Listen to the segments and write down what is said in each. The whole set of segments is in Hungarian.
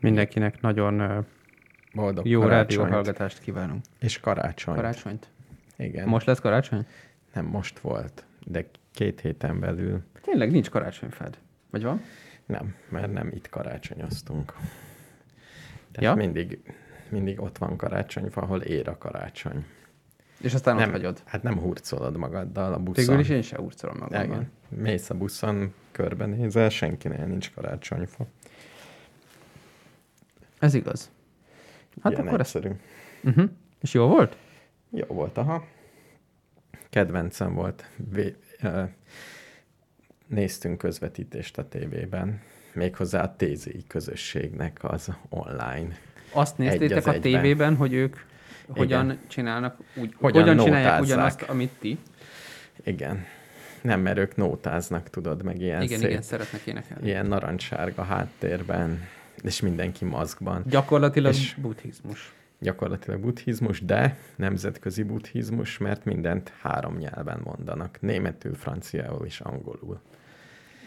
Mindenkinek nagyon boldog jó rádióhallgatást kívánunk. És karácsonyt. Karácsonyt? Igen. Most lesz karácsony? Nem, most volt, de 2 héten belül. Tényleg nincs karácsonyfád? Vagy van? Nem, mert nem itt karácsonyoztunk. Tehát ja? mindig ott van karácsonyfa, ahol ér a karácsony. És aztán nem, ott hagyod? Hát nem hurcolod magaddal a buszon. Végül is én sem hurcolom magammal. Mész a buszon, körbenézel, senkinél nincs karácsonyfa. Ez igaz. Hát igen, akkor egyszerű. Uh-huh. És jó volt? Jó volt, aha. Kedvencem volt. Néztünk közvetítést a tévében. Méghozzá a TZI közösségnek az online. Azt néztétek a tévében, hogy ők hogyan igen. csinálnak, hogyan csinálják ugyanazt, amit ti? Igen. Nem, mert ők nótáznak, tudod, meg ilyen igen, szép. Igen, szeretnek énekelni. Ilyen narancssárga háttérben. És mindenki maszkban. Gyakorlatilag és buddhizmus. Gyakorlatilag buddhizmus, de nemzetközi buddhizmus, mert mindent 3 nyelven mondanak. Németül, franciául és angolul.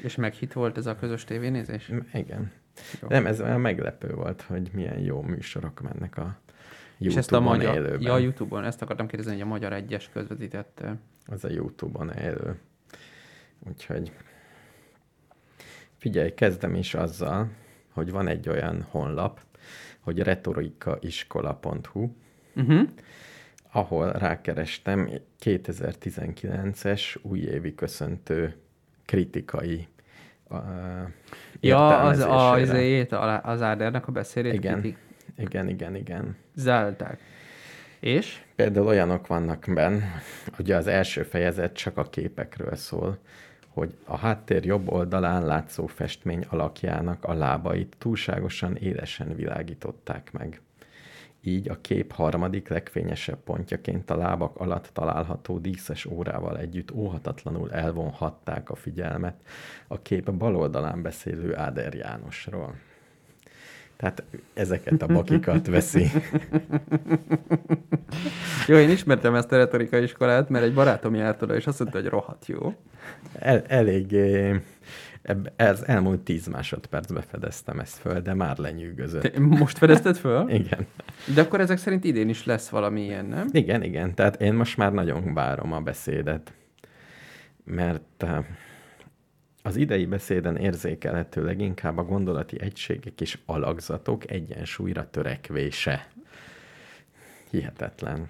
És meghit volt ez a közös tévénézés? Igen. Jó. Nem, ez olyan meglepő volt, hogy milyen jó műsorok mennek a YouTube-on és ezt a magyar, élőben. Ja, YouTube-on. Ezt akartam kérdezni, hogy a Magyar Egyes közvetített. Az a YouTube-on élő. Úgyhogy figyelj, kezdem is azzal, hogy van egy olyan honlap, hogy retorikaiskola.hu, ahol rákerestem 2019-es újévi köszöntő kritikai értelmezésére. Ja, az Ádernek a beszélét. Igen. Zárták. És? Például olyanok vannak benn, hogy az első fejezet csak a képekről szól, hogy a háttér jobb oldalán látszó festmény alakjának a lábait túlságosan élesen világították meg. Így a kép harmadik legfényesebb pontjaként a lábak alatt található díszes órával együtt óhatatlanul elvonhatták a figyelmet a kép bal oldalán beszélő Áder Jánosról. Tehát ezeket a bakikat veszi. Jó, én ismertem ezt a retorikaiskolát, mert egy barátom járt oda, és azt mondta, hogy rohadt jó. Eléggé... Ez elmúlt 10 másodpercben fedeztem ezt föl, de már lenyűgözött. Te most fedezted föl? Igen. De akkor ezek szerint idén is lesz valami ilyen, nem? Igen. Tehát én most már nagyon várom a beszédet, mert Az idei beszéden érzékelhető leginkább a gondolati egységek és alakzatok egyensúlyra törekvése. Hihetetlen.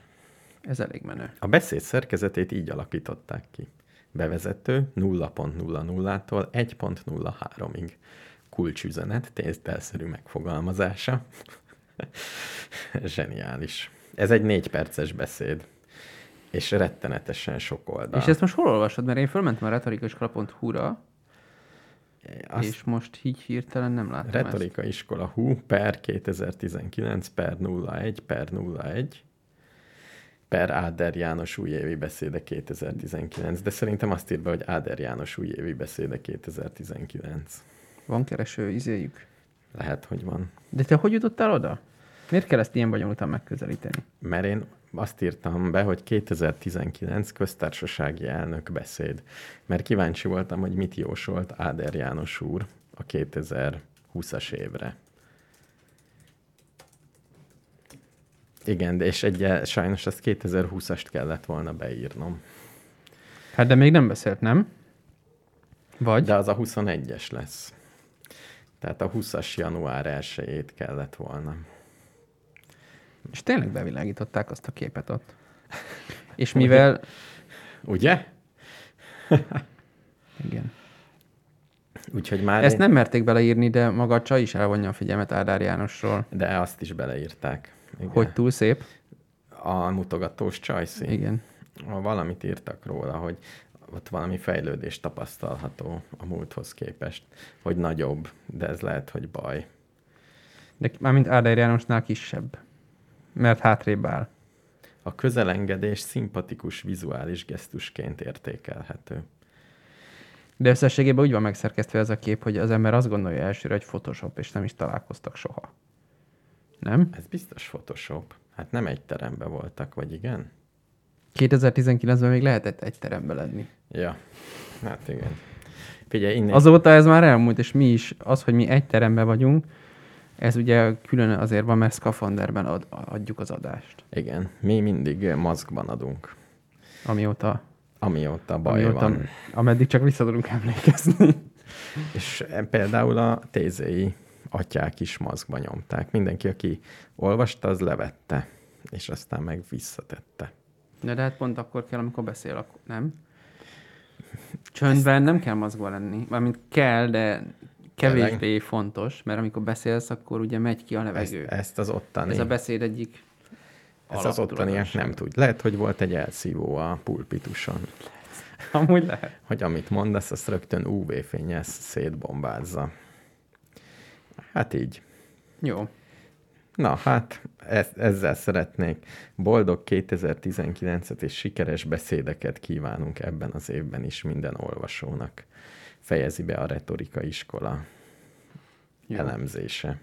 Ez elég menő. A beszéd szerkezetét így alakították ki. Bevezető 0.00-tól 1.03-ig. Kulcsüzenet, tésztelszerű megfogalmazása. Zseniális. Ez egy 4 perces beszéd. És rettenetesen sok oldal. És ezt most hol olvasod? Mert én fölmentem a retorikaiskola.hu-ra, és most így hirtelen nem látom ezt. Retorikaiskola.hu per 2019 per 01 per 01 per Áder János újévi beszéde 2019. De szerintem azt ír be, hogy Áder János újévi beszéde 2019. Van kereső izéjük? Lehet, hogy van. De te hogy jutottál oda? Miért kell ezt ilyen bonyolultan megközelíteni? Mert én azt írtam be, hogy 2019 köztársasági elnök beszéd. Mert kíváncsi voltam, hogy mit jósolt Áder János úr a 2020-as évre. Igen, és sajnos ezt 2020-ast kellett volna beírnom. Hát de még nem beszélt, nem? Vagy? De az a 21-es lesz. Tehát a 20-as január 1-ét kellett volna. És tényleg bevilágították azt a képet ott. És mivel... Ugye? Igen. Úgyhogy már... Ezt nem merték beleírni, de maga a csaj is elvonja a figyelmet Áder Jánosról. De azt is beleírták. Igen. Hogy túl szép? A mutogatós csajszín. Igen. Valamit írtak róla, hogy ott valami fejlődés tapasztalható a múlthoz képest. Hogy nagyobb, de ez lehet, hogy baj. De mármint Áder Jánosnál kisebb. Mert hátrébb áll. A közelengedés szimpatikus vizuális gesztusként értékelhető. De összességében úgy van megszerkesztve ez a kép, hogy az ember azt gondolja elsőre, hogy Photoshop, és nem is találkoztak soha. Nem? Ez biztos Photoshop. Hát nem egy teremben voltak, vagy igen? 2019-ben még lehetett egy teremben lenni. Ja, hát igen. Figyelj, innen... Azóta ez már elmúlt, és mi is, az, hogy mi egy teremben vagyunk, ez ugye külön azért van, mert szkafanderben adjuk az adást. Igen, mi mindig maszkban adunk. Amióta baj van. Ameddig csak vissza tudunk emlékezni. És például a tézéi atyák is maszkban nyomták. Mindenki, aki olvasta, az levette, és aztán meg visszatette. De hát pont akkor kell, amikor beszél, akkor nem? Csöndben nem kell maszkban lenni. Mármint kell, de... Kevésbé fontos, mert amikor beszélsz, akkor ugye megy ki a levegő. Ezt az ottani. Ez a beszéd egyik alaptulajdonság. Ez az ottaniak nem tud. Lehet, hogy volt egy elszívó a pulpituson. Amúgy lehet. Hogy amit mondasz, azt rögtön UV-fénnyel szétbombázza. Hát így. Jó. Na, hát ezzel szeretnék boldog 2019-et és sikeres beszédeket kívánunk ebben az évben is minden olvasónak. Fejezi be a retorikaiskola elemzése.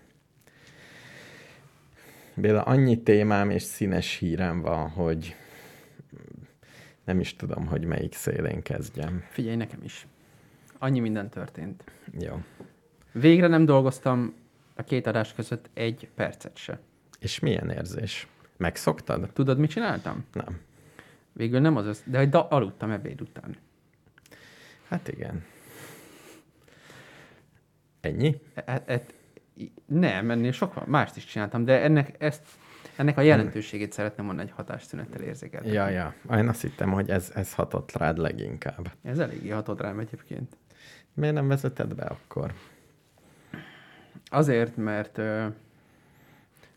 Béla, annyi témám és színes hírem van, hogy nem is tudom, hogy melyik szélén kezdjem. Figyelj, nekem is. Annyi minden történt. Jó. Végre nem dolgoztam a 2 adás között 1 percet se. És milyen érzés? Megszoktad? Tudod, mit csináltam? Nem. Végül nem az össze, de aludtam ebéd után. Hát igen. Ennyi? Nem, ennél sokkal mást is csináltam, de ennek a jelentőségét szeretném mondani, hogy hatásszünettel érzékeltem. Ja. Én azt hittem, hogy ez hatott rád leginkább. Ez eléggé hatott rám egyébként. Miért nem vezeted be akkor? Azért, mert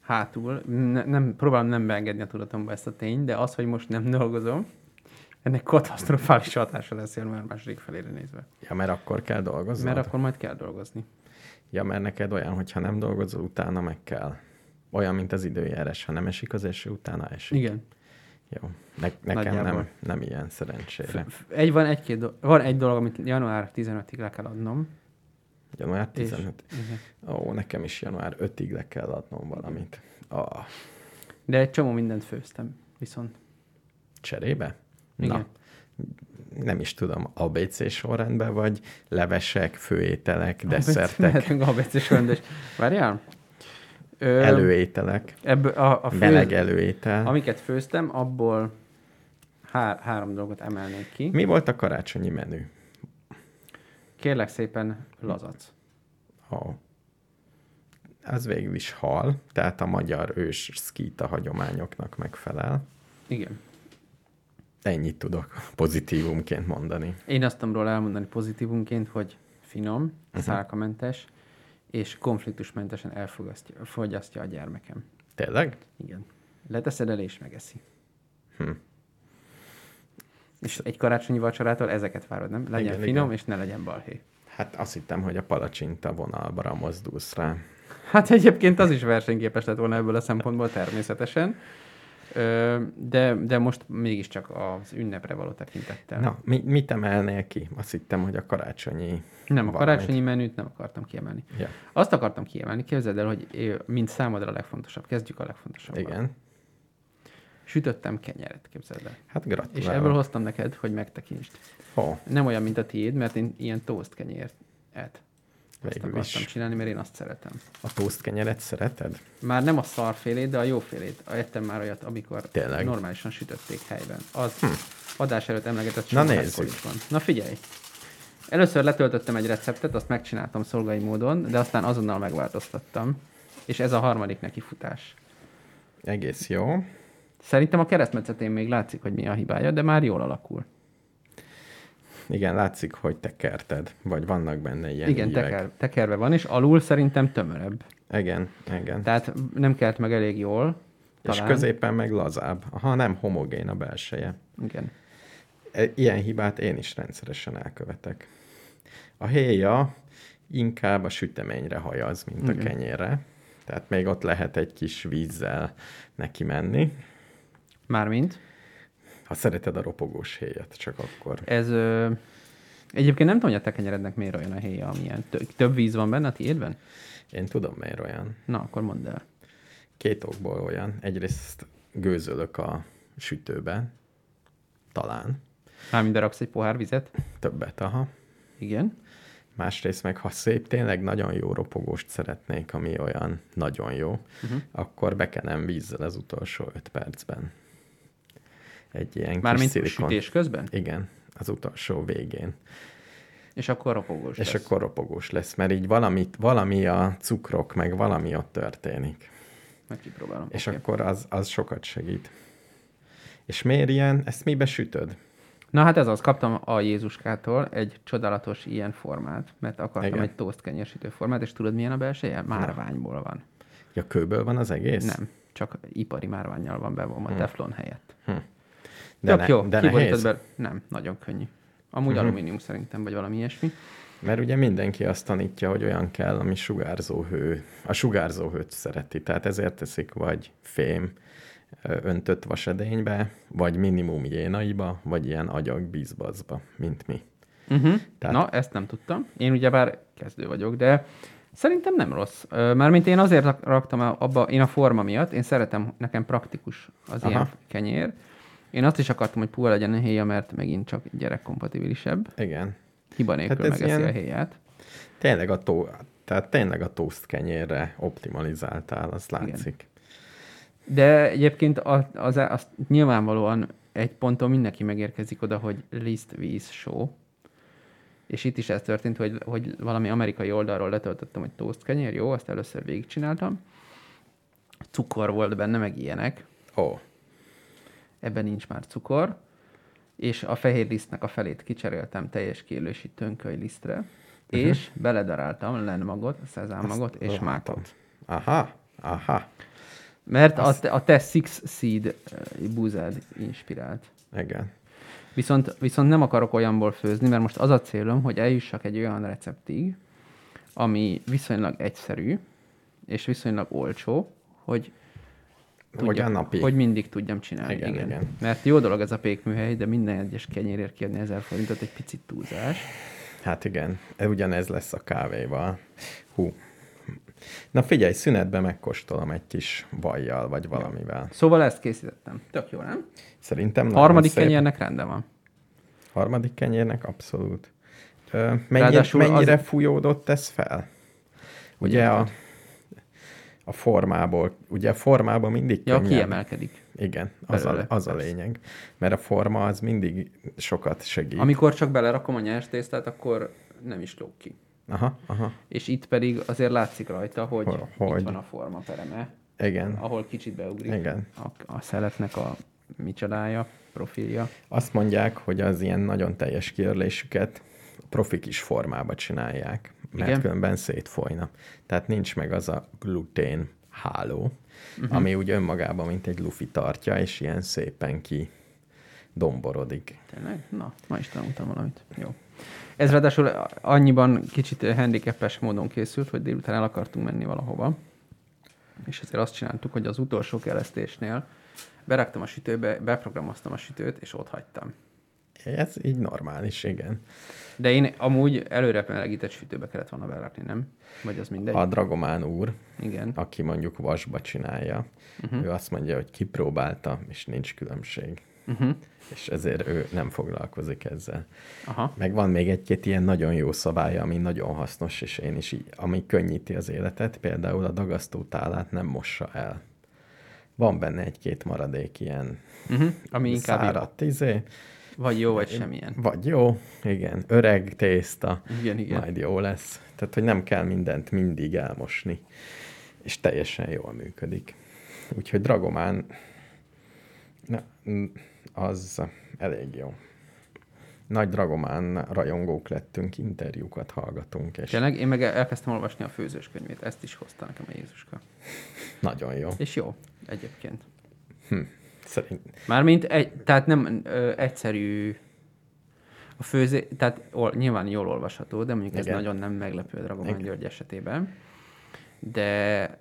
hátul, nem, próbálom nem beengedni a tudatomba ezt a tényt, de az, hogy most nem dolgozom, ennek katasztrofális hatása lesz január második felére nézve. Ja, mert akkor kell dolgozni. Mert akkor majd kell dolgozni. Ja, mert neked olyan, hogyha nem dolgozol, utána meg kell. Olyan, mint az időjárás. Ha nem esik az eső, utána esik. Igen. Jó. Nekem nem ilyen szerencsére. Van egy dolog, amit január 15-ig le kell adnom. Január 15? Ó, nekem is január 5-ig le kell adnom valamit. Oh. De egy csomó mindent főztem, viszont. Cserébe? Igen. Na, nem is tudom, ABC sorrendben vagy levesek, főételek, desszertek. Mehetünk ABC sorrendben. Várjál? Előételek. Meleg előétel. Amiket főztem, abból 3 dolgot emelnék ki. Mi volt a karácsonyi menü? Kérlek szépen, lazac. Oh. Ez végül is hal, tehát a magyar ős szkíta hagyományoknak megfelel. Igen. Ennyit tudok pozitívumként mondani. Én azt tudom róla elmondani pozitívumként, hogy finom, szálkamentes, és konfliktusmentesen elfogyasztja a gyermekem. Tényleg? Igen. Leteszed el és megeszi. És egy karácsonyi vacsorától ezeket várod, nem? Legyen igen, finom, igen. És ne legyen balhé. Hát azt hittem, hogy a palacsinta vonalra mozdulsz rá. Hát egyébként az is versenyképes lett volna ebből a szempontból természetesen, de most mégiscsak az ünnepre való tekintettel. Na, mit emelnél ki? Azt hittem, hogy a karácsonyi... Nem, a karácsonyi menüt nem akartam kiemelni. Ja. Azt akartam kiemelni, képzeld el, hogy mint számodra a legfontosabb. Kezdjük a legfontosabbal. Igen. Sütöttem kenyeret, képzeld el. Hát gratulálok. És ebből hoztam neked, hogy megtekintsd. Oh. Nem olyan, mint a tiéd, mert én ilyen tósztkenyért et. Azt akartam csinálni, mert én azt szeretem. A tósztkenyeret szereted? Már nem a szarfélét, de a jófélét. Ettem már olyat, amikor tényleg normálisan sütötték helyben. Az adás előtt emlegetett sóházkolicsban. Na figyelj! Először letöltöttem egy receptet, azt megcsináltam szolgai módon, de aztán azonnal megváltoztattam. És ez a harmadik nekifutás. Egész jó. Szerintem a keresztmetszetén még látszik, hogy mi a hibája, de már jól alakul. Igen, látszik, hogy tekerted, vagy vannak benne ilyen igen, hívek. Tekerve van, és alul szerintem tömörebb. Igen. Tehát nem kelt meg elég jól. Talán. És középen meg lazább, ha nem homogén a belseje. Igen. Ilyen hibát én is rendszeresen elkövetek. A héja inkább a süteményre hajaz, mint a kenyérre. Tehát még ott lehet egy kis vízzel neki menni. Mármint? Ha szereted a ropogós héjat, csak akkor. Ez egyébként nem tudom, hogy a te kenyerednek miért olyan a héja, amilyen. Több víz van benne a tiédben? Én tudom, miért olyan. Na, akkor mondd el. Két okból olyan. Egyrészt gőzölök a sütőben. Talán. Mármint raksz egy pohár vizet? Többet, aha. Igen. Másrészt meg, ha szép, tényleg nagyon jó ropogóst szeretnék, ami olyan nagyon jó, akkor bekenem vízzel az utolsó 5 percben. Egy ilyen mármint kis szilikon. Sütés közben? Igen, az utolsó végén. És akkor ropogós lesz. És akkor ropogós lesz, mert így valami a cukrok, meg valami ott történik. Meg kipróbálom. És akkor az sokat segít. És miért ilyen? Ezt mibe sütöd? Na hát ez az, kaptam a Jézuskától egy csodálatos ilyen formát, mert akartam egy tósztkenyérsítő formát, és tudod milyen a belseje? Márványból van. Ja, kőből van az egész? Nem, csak ipari márvánnyal van bevonva teflon helyett. De kiborítod belőle. Nem, nagyon könnyű. Amúgy alumínium szerintem, vagy valami ilyesmi. Mert ugye mindenki azt tanítja, hogy olyan kell, ami sugárzóhőt szereti. Tehát ezért teszik vagy fém öntött vasedénybe, vagy minimum jénaiba, vagy ilyen agyagbízbaszba, mint mi. Tehát... Na, ezt nem tudtam. Én ugyebár kezdő vagyok, de szerintem nem rossz. Mármint én azért raktam abba, én a forma miatt, én szeretem, nekem praktikus az ilyen kenyér. Én azt is akartam, hogy puha legyen a héja, mert megint csak gyerekkompatibilisebb. Igen. Hiba nélkül hát megeszi ilyen... a héját. Tényleg a toast kenyérre optimalizáltál, az látszik. Igen. De egyébként az nyilvánvalóan egy ponton mindenki megérkezik oda, hogy liszt, víz, só. És itt is ez történt, hogy valami amerikai oldalról letöltöttem, hogy toast kenyér, jó, azt először végigcsináltam. Cukor volt benne, meg ilyenek. Ebben nincs már cukor, és a fehér lisztnek a felét kicseréltem teljes kiélősítőnköly lisztre, és beledaráltam lenmagot, szezámmagot és mákot. Aha. Mert a te Six Seed búzád inspirált. Igen. Viszont nem akarok olyanból főzni, mert most az a célom, hogy eljussak egy olyan receptig, ami viszonylag egyszerű, és viszonylag olcsó, hogy mindig tudjam csinálni. Igen. Mert jó dolog ez a pékműhely, de minden egyes kenyérért kiadni 1000 forintot egy picit túlzás. Hát igen, ugyanez lesz a kávéval. Na figyelj, szünetben megkóstolom egy kis vajjal, vagy valamivel. Szóval ezt készítettem. Tök jó, nem? Szerintem nagyon harmadik szép. Kenyérnek rendben van. Harmadik kenyérnek abszolút. Mennyire fújódott ez fel? Ugye a formából. Ugye a formában mindig kiemelkedik. Igen, az a lényeg. Mert a forma az mindig sokat segít. Amikor csak belerakom a nyers tésztát, akkor nem is lóg ki. Aha, aha. És itt pedig azért látszik rajta, hogy, itt van a forma pereme. Igen. Ahol kicsit beugrik. Igen. A szeletnek a micsodája, profilja. Azt mondják, hogy az ilyen nagyon teljes kiörlésüket profik is formába csinálják, mert igen? Különben szétfolyna. Tehát nincs meg az a glutén háló, uh-huh. ami úgy önmagában, mint egy lufi tartja, és ilyen szépen ki domborodik. Tényleg? Na, ma is tanultam valamit. Jó. Ez ráadásul annyiban kicsit handicapes módon készült, hogy délután el akartunk menni valahova, és ezért azt csináltuk, hogy az utolsó kelesztésnél beraktam a sütőbe, beprogramoztam a sütőt, és ott hagytam. Ez így normális, igen. De én amúgy előre melegített sütőbe kellett volna berakni, nem? Vagy az mindegy? A Dragomán úr, igen. aki mondjuk vasba csinálja, uh-huh. ő azt mondja, hogy kipróbálta, és nincs különbség. Uh-huh. És ezért ő nem foglalkozik ezzel. Aha. Meg van még egy-két ilyen nagyon jó szabálya, ami nagyon hasznos, és én is így, ami könnyíti az életet, például a dagasztótálát nem mossa el. Van benne egy-két maradék ilyen uh-huh. ami száradt izé. Vagy jó, vagy semmilyen. Vagy jó, igen. Öreg tészta, igen, igen. majd jó lesz. Tehát, hogy nem kell mindent mindig elmosni. És teljesen jól működik. Úgyhogy Dragomán az elég jó. Nagy Dragomán rajongók lettünk, interjúkat hallgatunk. És... tényleg? Én meg elkezdtem olvasni a főzős könyvét. Ezt is hozta nekem a Jézuska. Nagyon jó. És jó, egyébként. Mármint, tehát nem egyszerű a főzés, tehát nyilván jól olvasható, de mondjuk igen. ez nagyon nem meglepő a Dragomán igen. György esetében. De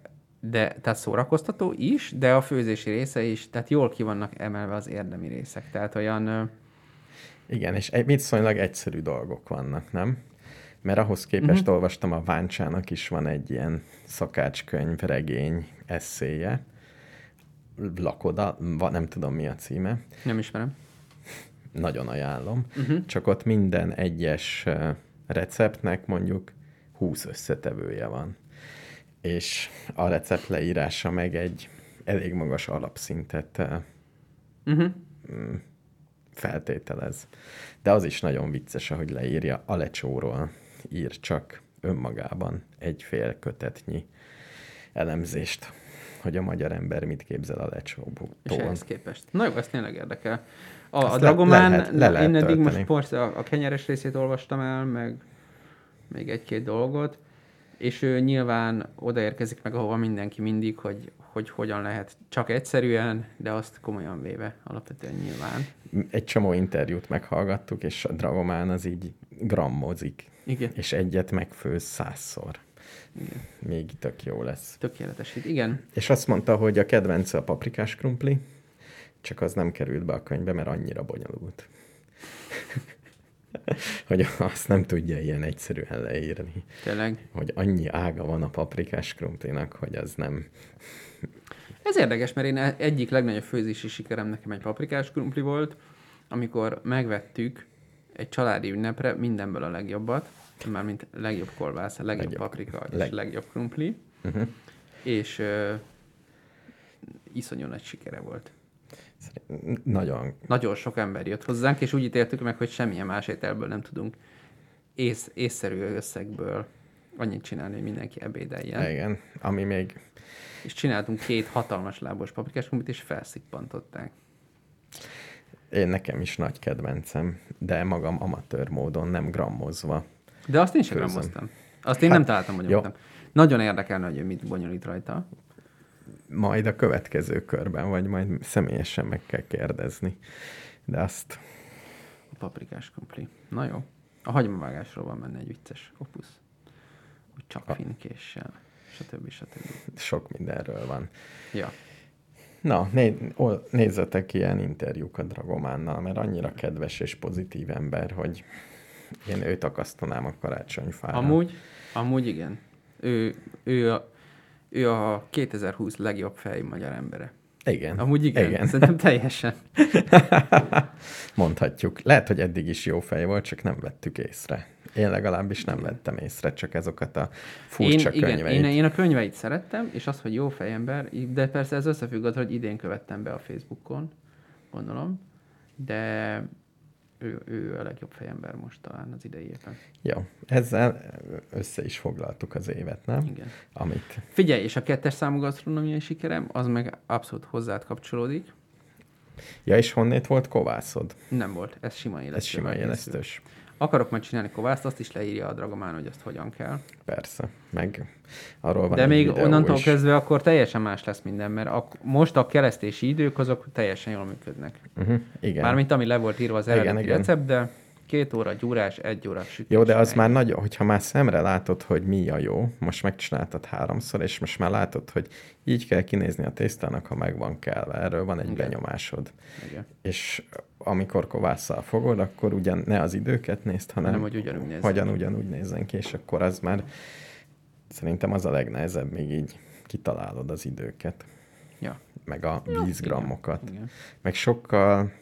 tehát szórakoztató is, de a főzési része is, tehát jól ki vannak emelve az érdemi részek. Tehát olyan... igen, és viszonylag egyszerű dolgok vannak, nem? Mert ahhoz képest uh-huh. olvastam, a Váncsának is van egy ilyen szakácskönyv, regény, esszéje. Lakoda, nem tudom mi a címe. Nem ismerem. Nagyon ajánlom. Uh-huh. Csak ott minden egyes receptnek mondjuk 20 összetevője van. És a recept leírása meg egy elég magas alapszintet uh-huh. feltételez. De az is nagyon vicces, ahogy leírja. Alecsóról ír csak önmagában egy fél kötetnyi elemzést, hogy a magyar ember mit képzel Alecsóból. És ehhez képest. Na jó, ez tényleg érdekel. A Dragomán, innendig most a kenyeres részét olvastam el, meg még egy-két dolgot, és ő nyilván odaérkezik meg, ahova mindenki mindig, hogy hogyan lehet csak egyszerűen, de azt komolyan véve alapvetően nyilván. Egy csomó interjút meghallgattuk, és a Dragomán az így grammozik. Igen. És egyet megfőz 100-szor. Igen. Még tök jó lesz. Tökéletesít, igen. És azt mondta, hogy a kedvence a paprikás krumpli, csak az nem került be a könyvbe, mert annyira bonyolult. Hogy azt nem tudja ilyen egyszerűen leírni. Tényleg. Hogy annyi ága van a paprikás krumplinak, hogy az nem... Ez érdekes, mert én egyik legnagyobb főzési sikerem nekem egy paprikás krumpli volt, amikor megvettük egy családi ünnepre mindenből a legjobbat, mármint legjobb kolbász, legjobb paprika, és legjobb krumpli, uh-huh. és iszonyú nagy sikere volt. Nagyon sok ember jött hozzánk, és úgy ítéltük meg, hogy semmilyen más ételből nem tudunk észszerű összegből annyit csinálni, hogy mindenki ebédeljen. Igen, ami még... És csináltunk 2 hatalmas lábos paprikás krumplit, és felszippantották. Én nekem is nagy kedvencem, de magam amatőr módon, nem grammozva. De azt én sem grammoztam. Azt én nem találtam, hogy mondtam. Nagyon érdekelne, hogy ő mit bonyolít rajta. Majd a következő körben, vagy majd személyesen meg kell kérdezni. De azt... A paprikás krumpli. Na jó. A hagymavágásról van benne egy vicces opusz. Hogy csak finkéssel, stb. Stb. Sok mindenről van. Ja. Na, nézzetek ilyen interjúkat Dragománnal, mert annyira kedves és pozitív ember, hogy én őt akasztanám a karácsonyfára. Amúgy igen. Ő a 2020 legjobb fejű magyar embere. Igen. Amúgy igen. Szerintem teljesen. Mondhatjuk. Lehet, hogy eddig is jó fej volt, csak nem vettük észre. Én legalábbis nem vettem észre, csak ezokat a furcsa könyveit. Igen, én a könyveit szerettem, és az, hogy jó fejember, de persze ez összefügg attól, hogy idén követtem be a Facebookon, gondolom, de ő a legjobb fejember most talán az idejében. Jó, ezzel össze is foglaltuk az évet, nem? Igen. Amit... Figyelj, és a 2. számú gasztronómiai sikerem, az meg abszolút hozzád kapcsolódik. Ja, és honnét volt kovászod? Nem volt, ez sima élesztő. Ez sima élesztős. Akarok majd csinálni kovászt, azt is leírja a Dragomán, hogy azt hogyan kell. Persze, meg arról van. De még onnantól kezdve akkor teljesen más lesz minden, mert most a keresztési idők azok teljesen jól működnek. Igen. Mármint ami le volt írva az eredeti recept, de 2 óra gyúrás, 1 óra sütés. Jó, de az már nagyon, hogyha már szemre látod, hogy mi a jó, most megcsináltad 3-szor, és most már látod, hogy így kell kinézni a tésztának, ha meg van kelve. Erről van egy benyomásod. Igen. És amikor kovásszal fogod, akkor ugyan ne az időket nézd, hanem hogy ugyanúgy nézzen ki, és akkor az már szerintem az a legnehezebb, még így kitalálod az időket. Ja. Meg a vízgrammokat. Igen. Meg sokkal...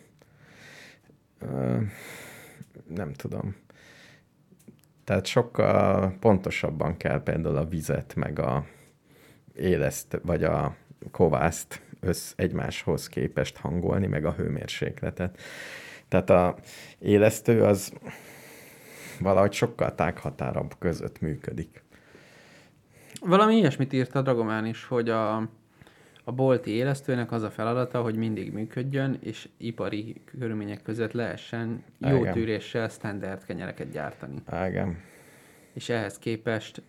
nem tudom. Tehát sokkal pontosabban kell például a vizet, meg a éleszt, vagy a kovászt egymáshoz képest hangolni, meg a hőmérsékletet. Tehát a élesztő az valahogy sokkal tághatárabb között működik. Valami ilyesmit írt a Dragomán is, hogy a bolti élesztőnek az a feladata, hogy mindig működjön, és ipari körülmények között lehessen jó Ágem. Tűréssel standard kenyereket gyártani. Igen. És ehhez képest,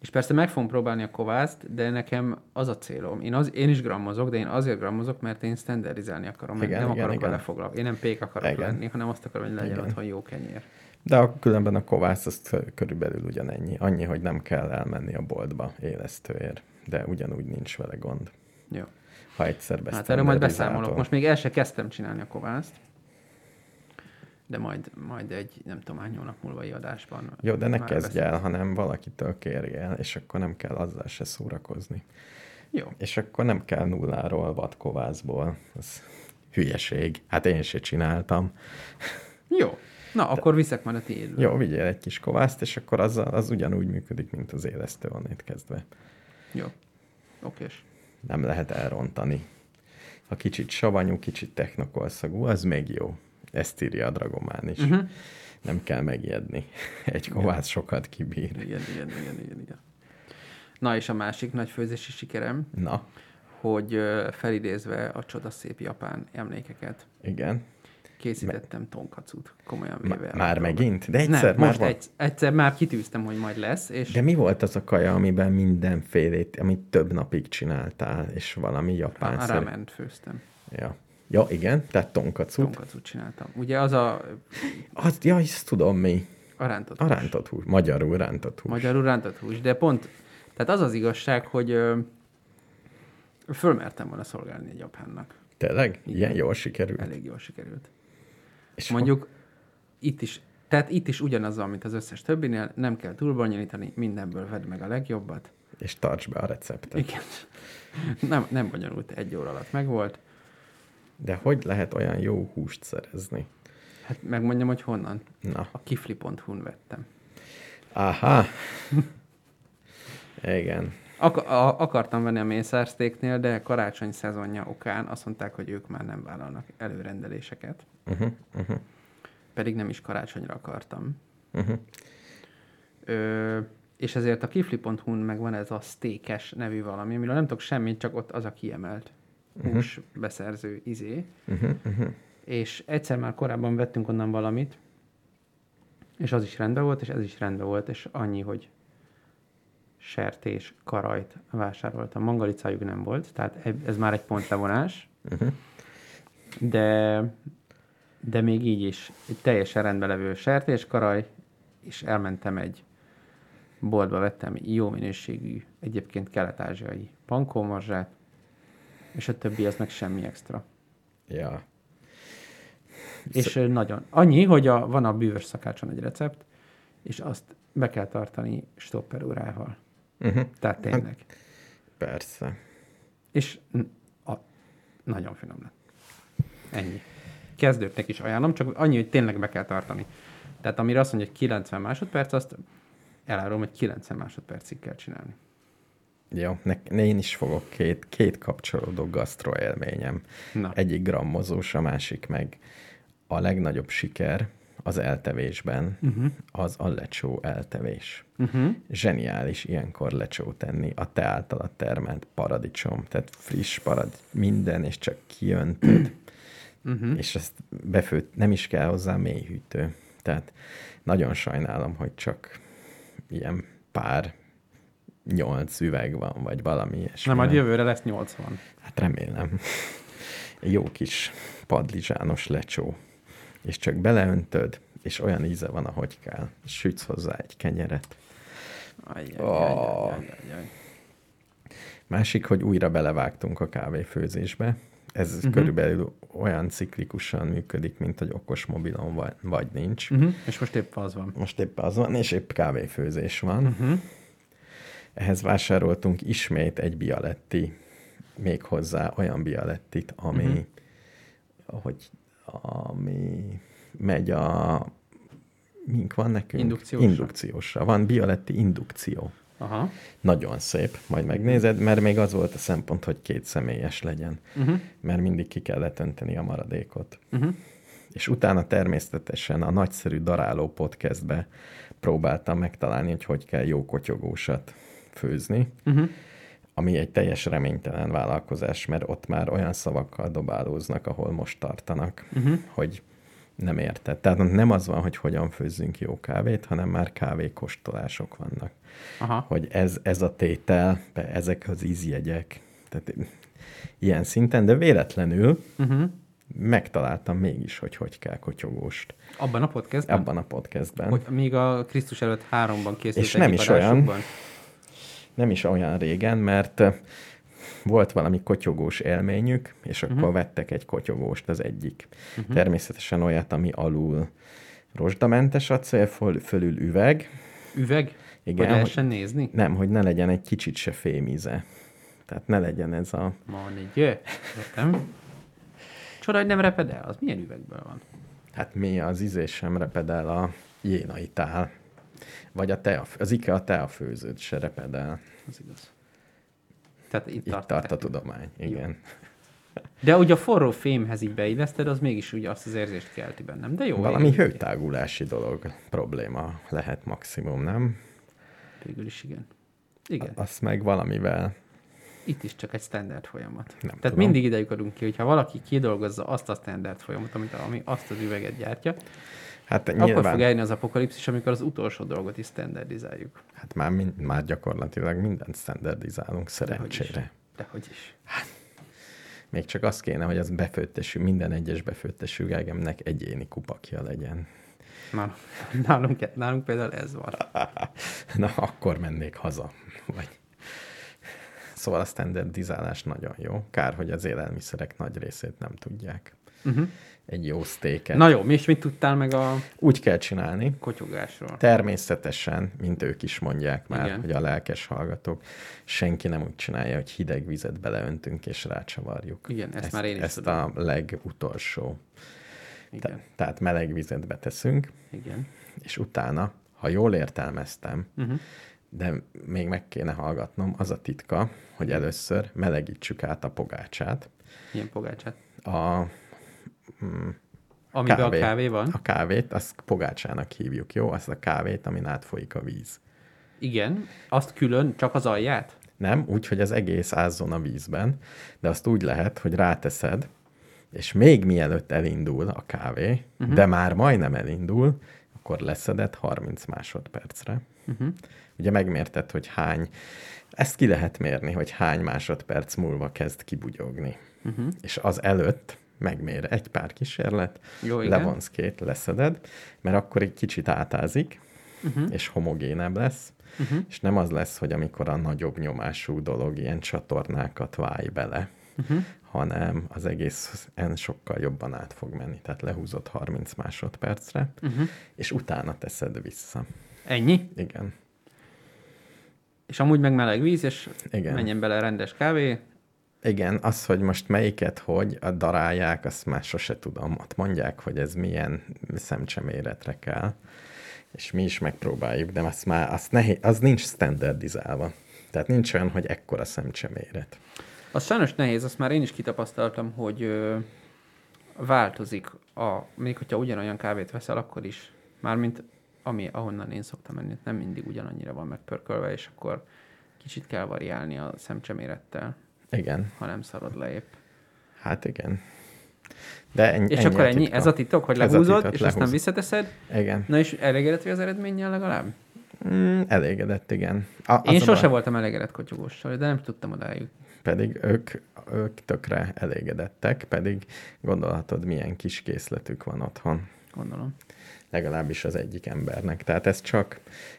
és persze meg fogom próbálni a kovászt, de nekem az a célom. Én is grammozok, de én azért grammozok, mert én standardizálni akarom, mert nem akarok belefoglalni. Én nem pék akarok lenni, hanem azt akarom, hogy legyen otthon jó kenyér. De különben a kovász az körülbelül ugyanennyi. Annyi, hogy nem kell elmenni a boltba élesztőért. De ugyanúgy nincs vele gond. Jó. Ha egyszer beszélünk. Hát erről majd beszámolok. Most még el se kezdtem csinálni a kovászt. De majd egy, nem tudom, hány hónap múlvai adásban. Jó, de ne kezdj el, hanem valakitől kérjél, és akkor nem kell azzal se szórakozni. Jó. És akkor nem kell nulláról, vadkovászból. Az hülyeség. Hát én se csináltam. Jó. Na, akkor viszek már a tiédből. Jó, vigyél egy kis kovászt, és akkor az ugyanúgy működik, mint az élesztő onnét kezdve. Jó, okés. Nem lehet elrontani. Ha kicsit savanyú, kicsit technokolszagú, az még jó. Ezt írja a Dragomán is. Uh-huh. Nem kell megijedni. Egy kovász sokat kibír. Igen. Na, és a másik nagy főzési sikerem, hogy felidézve a csodaszép japán emlékeket. Igen. Készítettem tonkacut, komolyan véve. Már megint? De egyszer nem, már most egyszer már kitűztem, hogy majd lesz. És... De mi volt az a kaja, amiben mindenfélét, amit több napig csináltál, és valami japán szerint? Ramen főztem. Ja, igen, tehát tonkacut. Tonkacut csináltam. Ugye az a... Azt tudom mi. A rántott hús. Magyarul rántott hús. De pont, tehát az igazság, hogy fölmertem volna szolgálni egy japánnak. Tényleg? Igen, jól sikerült. Elég jól sikerült. És mondjuk itt is ugyanaz van, mint az összes többinél, nem kell túlbonyolítani, mindenből vedd meg a legjobbat. És tartsd be a receptet. Igen. Nem bonyolult, 1 óra alatt megvolt. De hogy lehet olyan jó húst szerezni? Hát megmondjam, hogy honnan. Na. A kifli.hu-n vettem. Aha. Igen. Akartam venni a Mészársztéknél, de karácsony szezonja okán azt mondták, hogy ők már nem vállalnak előrendeléseket. Uh-huh. Pedig nem is karácsonyra akartam. Uh-huh. És ezért a kifli.hu-n megvan ez a steakes nevű valami, amiről nem tudok semmit, csak ott az a kiemelt hús beszerző izé. Uh-huh. És egyszer már korábban vettünk onnan valamit, és az is rendben volt, és ez is rendben volt, és annyi, hogy sertés, karajt vásároltam. Mangalicájuk nem volt, tehát ez már egy pontlevonás. Uh-huh. De még így is egy teljesen rendben levő sertés, karaj, és elmentem egy boltba, vettem jó minőségű, egyébként kelet-ázsiai pankómorzsát, és a többi az meg semmi extra. Ja. És nagyon. Annyi, hogy van a bűvös szakácson egy recept, és azt be kell tartani stopperórával. Uh-huh. Tehát tényleg. Hát, persze. És nagyon finom lett. Ennyi. Kezdőknek is ajánlom, csak annyi, hogy tényleg be kell tartani. Tehát amire azt mondja, hogy 90 másodperc, azt elárulom, hogy 90 másodpercig kell csinálni. Jó, én is fogok két kapcsolódó gasztroélményem. Egyik grammozós, a másik meg a legnagyobb siker az eltevésben, az a lecsó eltevés. Zseniális ilyenkor lecsót tenni a te általad termelt paradicsom, tehát friss minden, és csak kiöntöd, és ezt befőtt, nem is kell hozzá mélyhűtő. Tehát nagyon sajnálom, hogy csak ilyen pár 8 üveg van, vagy valami ilyesmi. Nem, majd jövőre lesz 80. Hát remélem. Jó kis padlizsános lecsó. És csak beleöntöd, és olyan íze van, ahogy kell. Sütsz hozzá egy kenyeret. Ajjajjajjajjajjaj. Másik, hogy újra belevágtunk a kávéfőzésbe. Ez körülbelül olyan ciklikusan működik, mint hogy okos mobilon vagy nincs. És most épp az van. Most épp az van, és épp kávéfőzés van. Ehhez vásároltunk ismét egy Bialetti, még hozzá olyan Bialettit, ami, ami megy a... Mink van nekünk? Indukciósra. Indukciósra. Van Bialetti indukció. Aha. Nagyon szép, majd megnézed, mert még az volt a szempont, hogy kétszemélyes legyen. Mert mindig ki kellett önteni a maradékot. És utána természetesen a Nagyszerű Daráló podcastbe próbáltam megtalálni, hogy kell jó kotyogósat főzni, ami egy teljes reménytelen vállalkozás, mert ott már olyan szavakkal dobálóznak, ahol most tartanak, hogy nem érted. Tehát nem az van, hogy hogyan főzzünk jó kávét, hanem már kávékóstolások vannak. Hogy ez a tétel, ezek az ízjegyek, tehát ilyen szinten, de véletlenül megtaláltam mégis, hogy kell kotyogóst. Abban a podcastben? Abban a podcastben. Hogy még a Krisztus előtt 3-ban készült. És nem is olyan. Nem is olyan régen, mert volt valami kotyogós élményük, és akkor vettek egy kotyogóst az egyik. Természetesen olyat, ami alul rozsdamentes acél, fölül üveg. Üveg? Igen. Hogy lehessen nézni? Nem, hogy ne legyen egy kicsit se fémíze. Tehát ne legyen ez a... Manigyő. Értem. Csoda, hogy nem repedel. Az milyen üvegből van? Hát mi az ízés sem repedel, a jénai tál. Vagy az IKEA teafőzőt se repedel. Az igaz. Tehát itt tart a tudomány, igen. De ugye a forró fémhez így beilleszted, az mégis ugye azt az érzést kelti bennem, de jó. Valami hőtágulási dolog probléma lehet maximum, nem? Végül is igen. Igen. Azt meg valamivel... Itt is csak egy standard folyamat. Nem Tehát tudom. Mindig idejük adunk ki, hogyha valaki kidolgozza azt a standard folyamatot, ami azt az üveget gyártja, hát akkor nyilván fog eljönni az apokalipszis, amikor az utolsó dolgot is standardizáljuk. Hát már gyakorlatilag mindent standardizálunk, szerencsére. Dehogyis. Hát, még csak az kéne, hogy az befőttesű, minden egyes befőttesű üvegemnek egyéni kupakja legyen. Nálunk például ez van. Na, akkor mennék haza. Szóval a standardizálás nagyon jó. Kár, hogy az élelmiszerek nagy részét nem tudják. Egy jó sztéket. Na jó, mi is mit tudtál meg a... Úgy kell csinálni. Kotyogásról. Természetesen, mint ők is mondják már, igen, hogy a lelkes hallgatók, senki nem úgy csinálja, hogy hideg vizet beleöntünk és rácsavarjuk. Igen, ezt már én is ezt tudom. A legutolsó. Igen. Tehát meleg vizet beteszünk. Igen. És utána, ha jól értelmeztem, de még meg kéne hallgatnom, az a titka, hogy először melegítsük át a pogácsát. Milyen pogácsát? Amiben a kávé van? A kávét, azt pogácsának hívjuk, jó? Azt a kávét, amin átfolyik a víz. Igen, azt külön, csak az alját? Nem, úgyhogy az egész ázzon a vízben, de azt úgy lehet, hogy ráteszed, és még mielőtt elindul a kávé, de már majdnem elindul, akkor leszeded 30 másodpercre. Ugye megmérted, hogy hány, ezt ki lehet mérni, hogy hány másodperc múlva kezd kibugyogni. És az előtt megmér egy pár kísérlet, jó, levonsz 2, leszeded, mert akkor egy kicsit átázik, és homogénebb lesz, és nem az lesz, hogy amikor a nagyobb nyomású dolog ilyen csatornákat válj bele, hanem az egész sokkal jobban át fog menni, tehát lehúzott 30 másodpercre, és utána teszed vissza. Ennyi? Igen. És amúgy meg meleg víz, és igen, menjen bele rendes kávé. Igen, az, hogy most melyiket hogy darálják, azt már sose tudom. Ott mondják, hogy ez milyen szemcseméretre kell. És mi is megpróbáljuk, de azt már az nincs standardizálva. Tehát nincs olyan, hogy ekkora szemcseméret. Az sajnos nehéz, azt már én is kitapasztaltam, hogy változik, még hogyha ugyanolyan kávét veszel, akkor is. Mármint ahonnan én szoktam menni, nem mindig ugyanannyira van megpörkölve, és akkor kicsit kell variálni a szemcsemérettel. Igen. Ha nem szarod le épp. Hát igen. De és akkor ennyi, ez a titok, hogy lehúzod, és aztán visszateszed? Igen. Na és elégedett vagy az eredménnyel legalább? Elégedett, igen. Én sose voltam elégedett kotyogóssal, de nem tudtam odáig. Pedig ők tökre elégedettek, pedig gondolhatod, milyen kis készletük van otthon. Gondolom. Legalábbis az egyik embernek. Tehát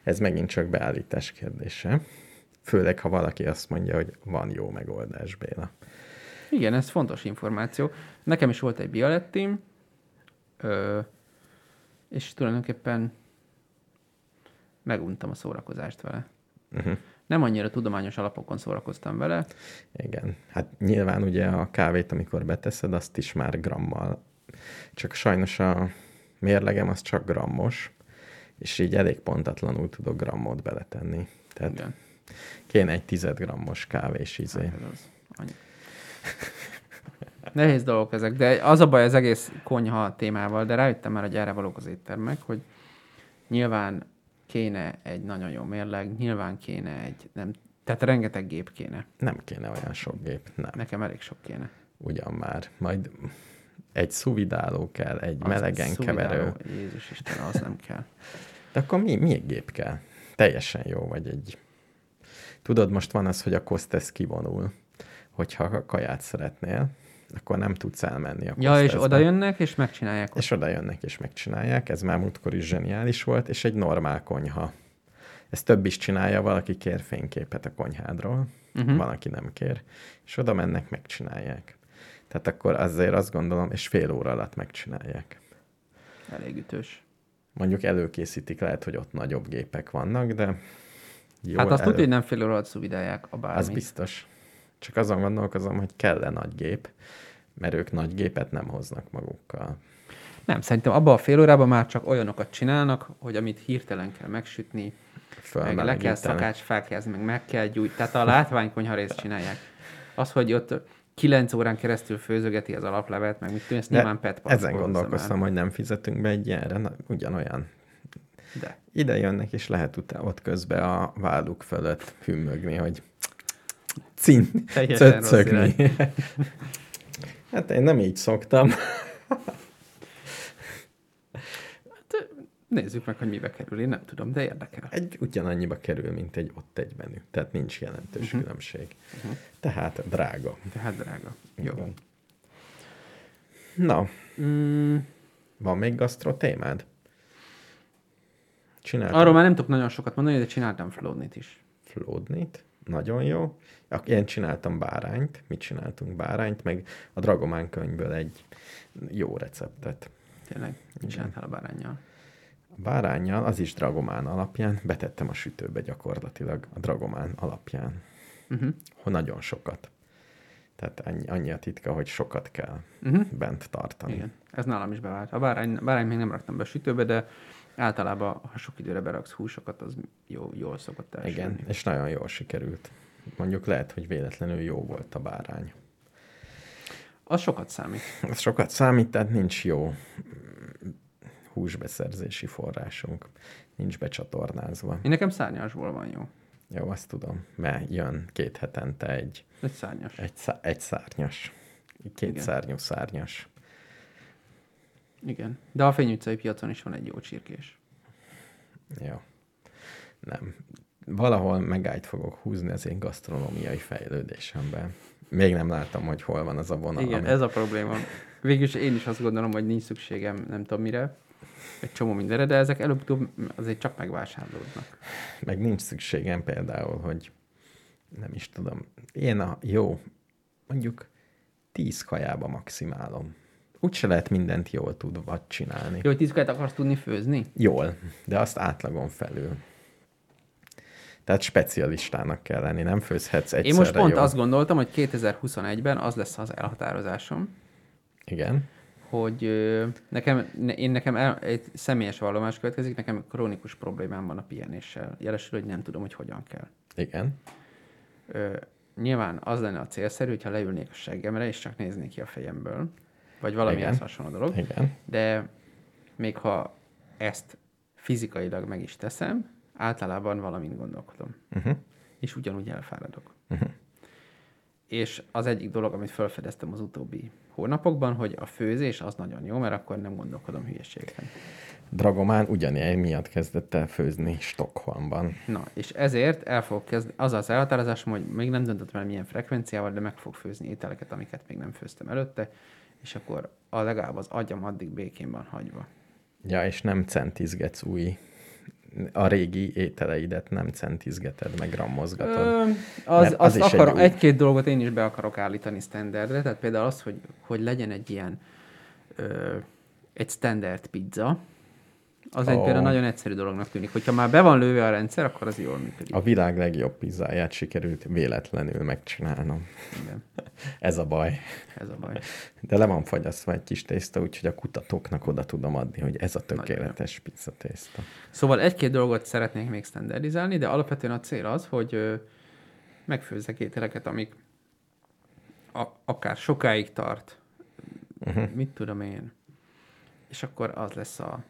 ez megint csak beállítás kérdése. Főleg, ha valaki azt mondja, hogy van jó megoldás, Béla. Igen, ez fontos információ. Nekem is volt egy Bialettim, és tulajdonképpen meguntam a szórakozást vele. Uh-huh. Nem annyira tudományos alapokon szórakoztam vele. Igen. Hát nyilván ugye a kávét, amikor beteszed, azt is már grammal. Csak sajnos a mérlegem az csak grammos, és így elég pontatlanul tudok grammot beletenni. Tehát igen. Kéne egy 10 grammos kávés ízé. Hát ez az. Nehéz dolgok ezek, de az a baj az egész konyha témával, de rájöttem már, hogy erre valók az éttermek, hogy nyilván kéne egy nagyon jó mérleg, nyilván kéne tehát rengeteg gép kéne. Nem kéne olyan sok gép, nem. Nekem elég sok kéne. Ugyan már, majd egy szuvidáló kell, egy az melegen keverő. Jézus Isten, az nem kell. De akkor mi gép kell? Teljesen jó vagy egy... Tudod, most van az, hogy a kosztesz kivonul. Hogyha kaját szeretnél, akkor nem tudsz elmenni a koszteszbe. Ja, és oda jönnek, és megcsinálják. És oda jönnek, és megcsinálják. Ez már múltkor is zseniális volt, és egy normál konyha. Ezt több is csinálja, valaki kér fényképet a konyhádról, valaki nem kér, és oda mennek, megcsinálják. Tehát akkor azért azt gondolom, és fél óra alatt megcsinálják. Elég ütős. Mondjuk előkészítik, lehet, hogy ott nagyobb gépek vannak, de... Jó, hát azt tudja, hogy nem fél óra alatt szuvidálják a bármit. Az biztos. Csak azon gondolkozom, hogy kell-e nagy gép, mert ők nagy gépet nem hoznak magukkal. Nem, szerintem abban a fél órában már csak olyanokat csinálnak, hogy amit hirtelen kell megsütni, meg le kell szakácsfákjázni, meg kell gyújtani. Tehát a látványkonyha részt csinálják. Az, hogy ott 9 órán keresztül főzögeti az alaplevet, meg mit tűnj, ezt nyilván petpartból. Ezen gondolkoztam, hogy nem fizetünk be egy ilyenre, ugyanolyan. De. Ide jönnek, és lehet ott közben a válluk fölött hümmögni, hogy cöccögni. Hát én nem így szoktam. Hát, nézzük meg, hogy mibe kerül, én nem tudom, de érdekel. Ugyanannyiba kerül, mint ott egy menü. Tehát nincs jelentős különbség. Tehát drága. Jó. Na. Van még gasztrotémád? Csináltam. Arról már nem tudok nagyon sokat mondani, de csináltam flódnit is. Flódnit? Nagyon jó. Én csináltam bárányt. Mi csináltunk bárányt, meg a Dragomán könyvből egy jó receptet. Tényleg? Mit csináltál a báránnyal? A báránnyal, az is Dragomán alapján. Betettem a sütőbe gyakorlatilag a Dragomán alapján. Nagyon sokat. Tehát annyi a titka, hogy sokat kell bent tartani. Igen. Ez nálam is bevált. A bárány még nem raktam be a sütőbe, de általában, ha sok időre beraksz húsokat, az jól szokott elsülni. Igen, és nagyon jól sikerült. Mondjuk lehet, hogy véletlenül jó volt a bárány. Az sokat számít. Tehát nincs jó húsbeszerzési forrásunk. Nincs becsatornázva. Nekem szárnyasból van jó. Jó, azt tudom, mert jön 2 hetente egy... Egy szárnyas. Egy szárnyas. 2 szárnyú szárnyas. Igen. De a Fény utcai piacon is van egy jó csirkés. Jó. Nem. Valahol megállt fogok húzni az én gasztronómiai fejlődésemben. Még nem láttam, hogy hol van az a vonal. Igen, ez a probléma. Végülis én is azt gondolom, hogy nincs szükségem, nem tudom mire, egy csomó mindenre, de ezek előbb-utóbb azért csak megvásárlódnak. Meg nincs szükségem például, hogy nem is tudom. Én mondjuk 10 kajába maximálom. Úgyse lehet mindent jól tudva csinálni. Jó, hogy 10 kaját akarsz tudni főzni? Jól, de azt átlagon felül. Tehát specialistának kell lenni, nem főzhetsz egyszerre. Én most pont azt gondoltam, hogy 2021-ben az lesz az elhatározásom. Igen. Hogy nekem egy személyes vallomás következik, nekem krónikus problémám van a pihenéssel. Jelesül, hogy nem tudom, hogy hogyan kell. Igen. Nyilván az lenne a célszerű, hogyha leülnék a seggemre, és csak néznék ki a fejemből. vagy valamihez hasonló dolog. Igen. De még ha ezt fizikailag meg is teszem, általában valamint gondolkodom. Uh-huh. És ugyanúgy elfáradok. Uh-huh. És az egyik dolog, amit felfedeztem az utóbbi hónapokban, hogy a főzés az nagyon jó, mert akkor nem gondolkodom hülyeségben. Dragomán ugyanilyen miatt kezdett el főzni Stockholmban. Na, és ezért el fog kezdeni, az az elhatározásom, hogy még nem döntöttem el milyen frekvenciával, de meg fog főzni ételeket, amiket még nem főztem előtte, és akkor legalább az agyam addig békén van hagyva. Ja, és nem centizgetsz új, a régi ételeidet nem centizgeted, meg grammozgatod. Egy-két dolgot én is be akarok állítani standardre, tehát például az, hogy legyen egy ilyen egy standard pizza, az egy például nagyon egyszerű dolognak tűnik. Hogyha már be van lőve a rendszer, akkor az jól működik. A világ legjobb pizzáját sikerült véletlenül megcsinálnom. Igen. Ez a baj. Ez a baj. De le van fagyasztva egy kis tészta, úgyhogy a kutatóknak oda tudom adni, hogy ez a tökéletes pizza tészta. Szóval egy-két dolgot szeretnék még standardizálni, de alapvetően a cél az, hogy megfőzzek ételeket, amik akár sokáig tart. Uh-huh. Mit tudom én. És akkor az lesz a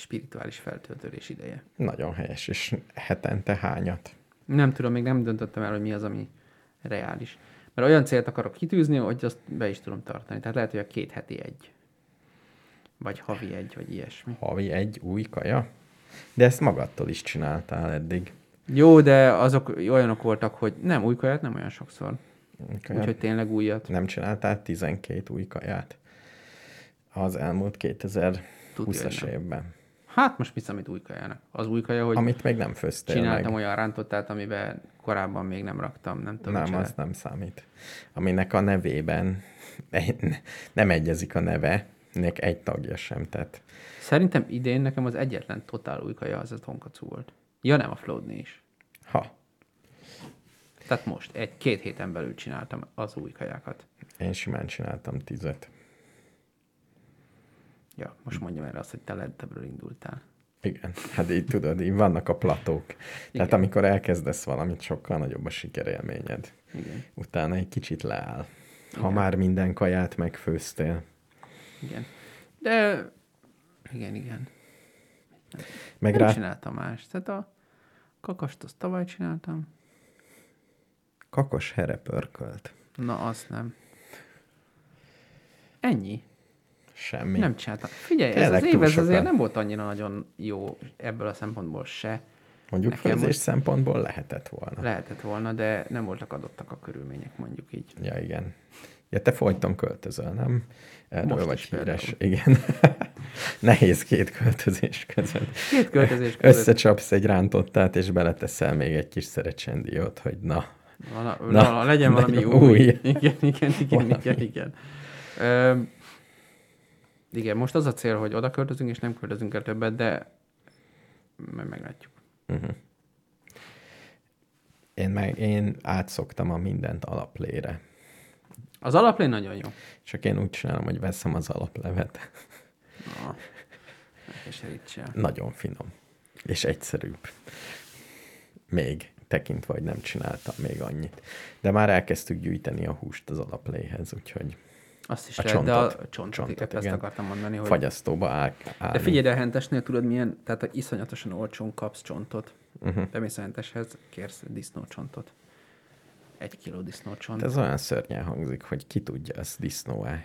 spirituális feltöltődés ideje. Nagyon helyes, és hetente hányat? Nem tudom, még nem döntöttem el, hogy mi az, ami reális. Mert olyan célt akarok kitűzni, hogy azt be is tudom tartani. Tehát lehet, hogy a 2 heti 1. Vagy havi 1, vagy ilyesmi. Havi 1 új kaja? De ezt magadtól is csináltál eddig. Jó, de azok olyanok voltak, hogy nem új kaját, nem olyan sokszor. Úgyhogy tényleg újat. Nem csináltál 12 új kaját az elmúlt 2020-as évben? Hát most mit számít új kajának? Az új kaja, hogy amit még nem főztél csináltam meg. Olyan rántottát, amiben korábban még nem raktam. Nem tudom, nem, az nem számít. Aminek a nevében nem egyezik a neve, nek egy tagja sem tett. Szerintem idén nekem az egyetlen totál új kaja az a tonkatsu volt. Ja nem, a Flódni is. Ha. Tehát most 1-2 héten belül csináltam az új kajákat. Én simán csináltam 10. Ja, most mondjam erre azt, hogy te lentebbről indultál. Igen, hát így tudod, így vannak a platók. Igen. Tehát amikor elkezdesz valamit, sokkal nagyobb a sikerélményed. Igen. Utána egy kicsit leáll. Igen. Ha már minden kaját megfőztél. Igen. De igen. Nem csináltam más. Tehát a kakast azt tavaly csináltam. Kakos herepörkölt. Na, azt nem. Ennyi. Semmi. Nem csináltam. Figyelj, ez az év azért nem volt annyira nagyon jó ebből a szempontból se. Mondjuk főzés szempontból lehetett volna. Lehetett volna, de nem voltak adottak a körülmények, mondjuk így. Ja, igen. Ja, te folyton költözöl, nem? Erről most vagy híres. Igen. Nehéz 2 költözés között. 2 költözés között. Összecsapsz egy rántottát, és beleteszel még egy kis szerecsendiót, hogy na legyen valami új. Igen. Igen, most az a cél, hogy oda költözünk, és nem költözünk el többet, de majd meglátjuk. Uh-huh. Én átszoktam a mindent alaplére. Az alaplé nagyon jó. Csak én úgy csinálom, hogy veszem az alaplevet. Na, és nagyon finom. És egyszerűbb. Még tekintve, hogy nem csináltam még annyit. De már elkezdtük gyűjteni a húst az alapléhez, úgyhogy... Azt is lehet, de a csontot ezt akartam mondani, hogy... Fagyasztóba állni. De figyelj, a hentesnél tudod milyen, tehát iszonyatosan olcsón kapsz csontot. Uh-huh. Bemész a henteshez, kérsz disznócsontot. 1 kiló disznócsont. Ez olyan szörnyen hangzik, hogy ki tudja, ez disznó-e,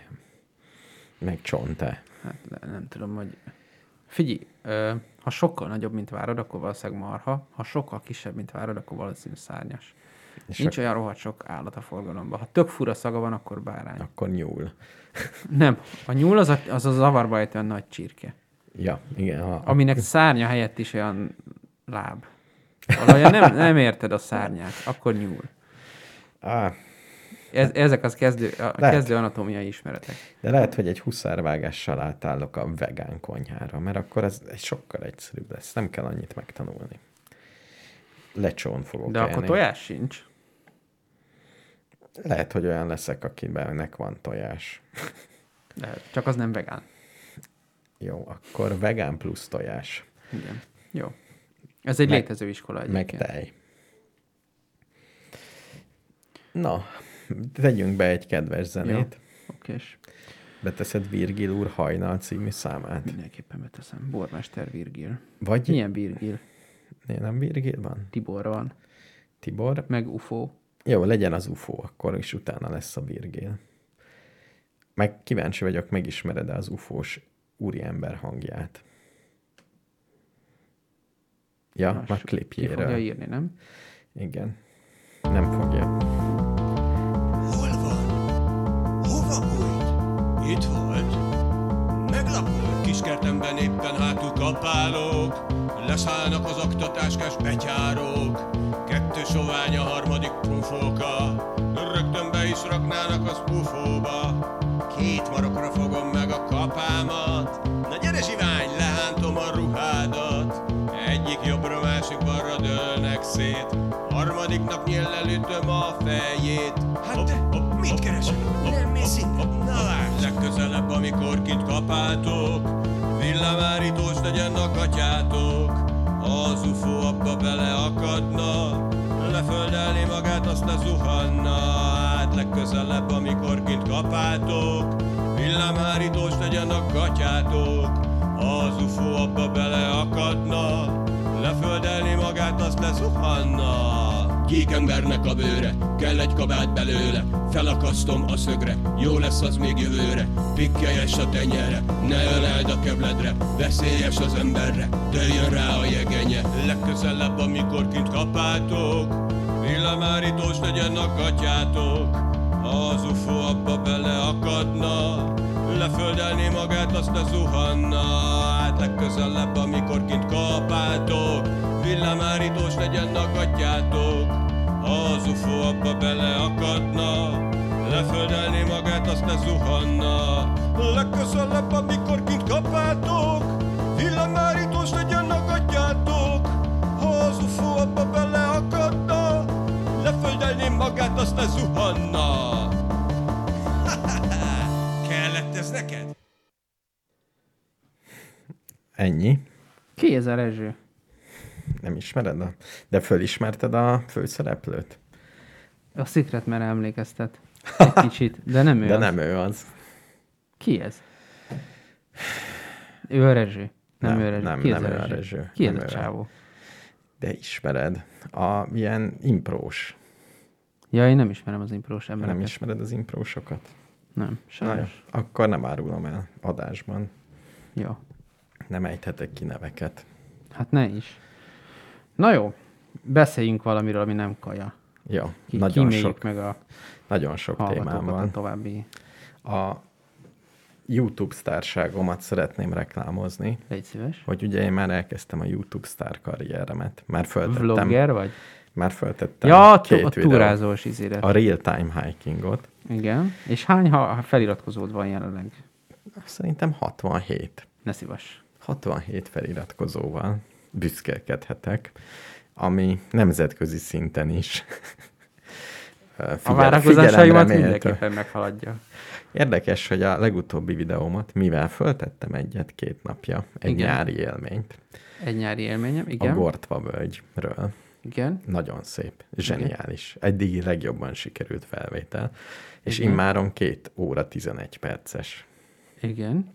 meg csont-e. Hát nem tudom, hogy... Figyelj, ha sokkal nagyobb, mint várod, akkor valószínűleg marha, ha sokkal kisebb, mint várod, akkor valószínűleg szárnyas. Nincs olyan rohadt sok állat a forgalomban. Ha tök fura szaga van, akkor bárány. Akkor nyúl. Nem. A nyúl az a zavarba ejtő nagy csirke. Ja, igen. Aminek szárnya helyett is olyan láb. Valahogy nem érted a szárnyát, akkor nyúl. Ezek az kezdő anatómiai ismeretek. De lehet, hogy egy huszárvágással átállok a vegán konyhára, mert akkor ez sokkal egyszerűbb lesz. Nem kell annyit megtanulni. Lecsón fogok de elni. Akkor tojás sincs? Lehet, hogy olyan leszek, akinek van tojás. Lehet, csak az nem vegán. Jó, akkor vegán plusz tojás. Igen, jó. Ez egy létező iskola egyébként. Meg tej. Na, tegyünk be egy kedves zenét. Oké. Beteszed Virgil úr Hajnal című számát. Mindenképpen beteszem. Bormester Virgil. Vagy... Milyen Virgil? Nem Virgil van? Tibor van. Tibor. Meg UFO. Jó, legyen az UFO, akkor is utána lesz a Virgil. Meg kíváncsi vagyok, megismered-e az UFO-s úriember hangját? Ja, más már klipjéről. Ki fogja írni, nem? Igen. Nem fogja. Hol van? Hova bújt? Itt volt? Meglapult kiskertemben éppen hátul kapálók, leszállnak az aktatáskás betyárok, kettő sovány, a harmadik pufóka, rögtön be is raknának az pufóba. Két marokra fogom meg a kapámat, na gyere zsivány, lehántom a ruhádat. Egyik jobbra, másik balra dőlnek szét, harmadiknak nyéllel ütöm a fejét. Hát te, mit keresel? Nem mész itt? Na lásd! Legközelebb, amikor kint kapátok, villámárítós legyen a katyátok. Az UFO abba beleakadna, leföldelni magát, azt lezuhanna. Hát legközelebb, amikor kint kapátok, villámárítós legyen a katyátok. Az UFO abba beleakadna, leföldelni magát, azt lezuhanna. Kék embernek a bőre, kell egy kabát belőle, felakasztom a szögre, jó lesz az még jövőre. Pikkelyes a tenyere, ne öleld a kebledre, veszélyes az emberre, töljön rá a jegenye. Legközelebb, amikor kint kapátok, villamárítós legyen a katyátok. Az UFO abba beleakadna, leföldelni magát, azt lezuhanna. Hát legközelebb, amikor kint kapátok, villámárítós legyen a katyátok. Az UFO abba beleakadna, leföldelni magát, azt lezuhanna. Legközelebb, amikor kint kapátok, villámárítós legyen a katyátok. Az UFO abba beleakadna, leföldelni magát, azt lezuhanna. Ez neked? Ennyi. Ki ez a Rezső? Nem ismered? De fölismerted a főszereplőt? A Secret Man emlékeztet. Egy kicsit, de nem ő. De az. Nem ő az. Ki ez? Ő a Rezső. Nem ő a Rezső. Nem ő a Rezső. Ki ez a csávó? De ismered. Ilyen imprós. Ja, én nem ismerem az imprós embereket. Nem ismered az imprósokat? Nem, sajnos. Akkor nem árulom el adásban. Jó. Nem ejthetek ki neveket. Hát ne is. Na jó, beszéljünk valamiről, ami nem kaja. Jó, nagyon sok témám van. További. A YouTube sztárságomat szeretném reklámozni. Légy szíves. Hogy ugye én már elkezdtem a YouTube sztár karrieremet. Már föltettem. Vlogger vagy? Már föltettem két videót. Ja, a túrázós izére. A Real Time Hikingot. Igen. És hány feliratkozód van jelenleg? Szerintem 67. Ne szívass. 67 feliratkozóval büszkélkedhetek, ami nemzetközi szinten is. A várakozásaimat mindenképpen meghaladja. Érdekes, hogy a legutóbbi videómat, mivel föltettem egyet-két napja, nyári élményt. Egy nyári élményem, igen. A Gortva völgyről. Igen. Nagyon szép, zseniális. Eddigi legjobban sikerült felvétel. És immáron 2 óra 11 perces. Igen.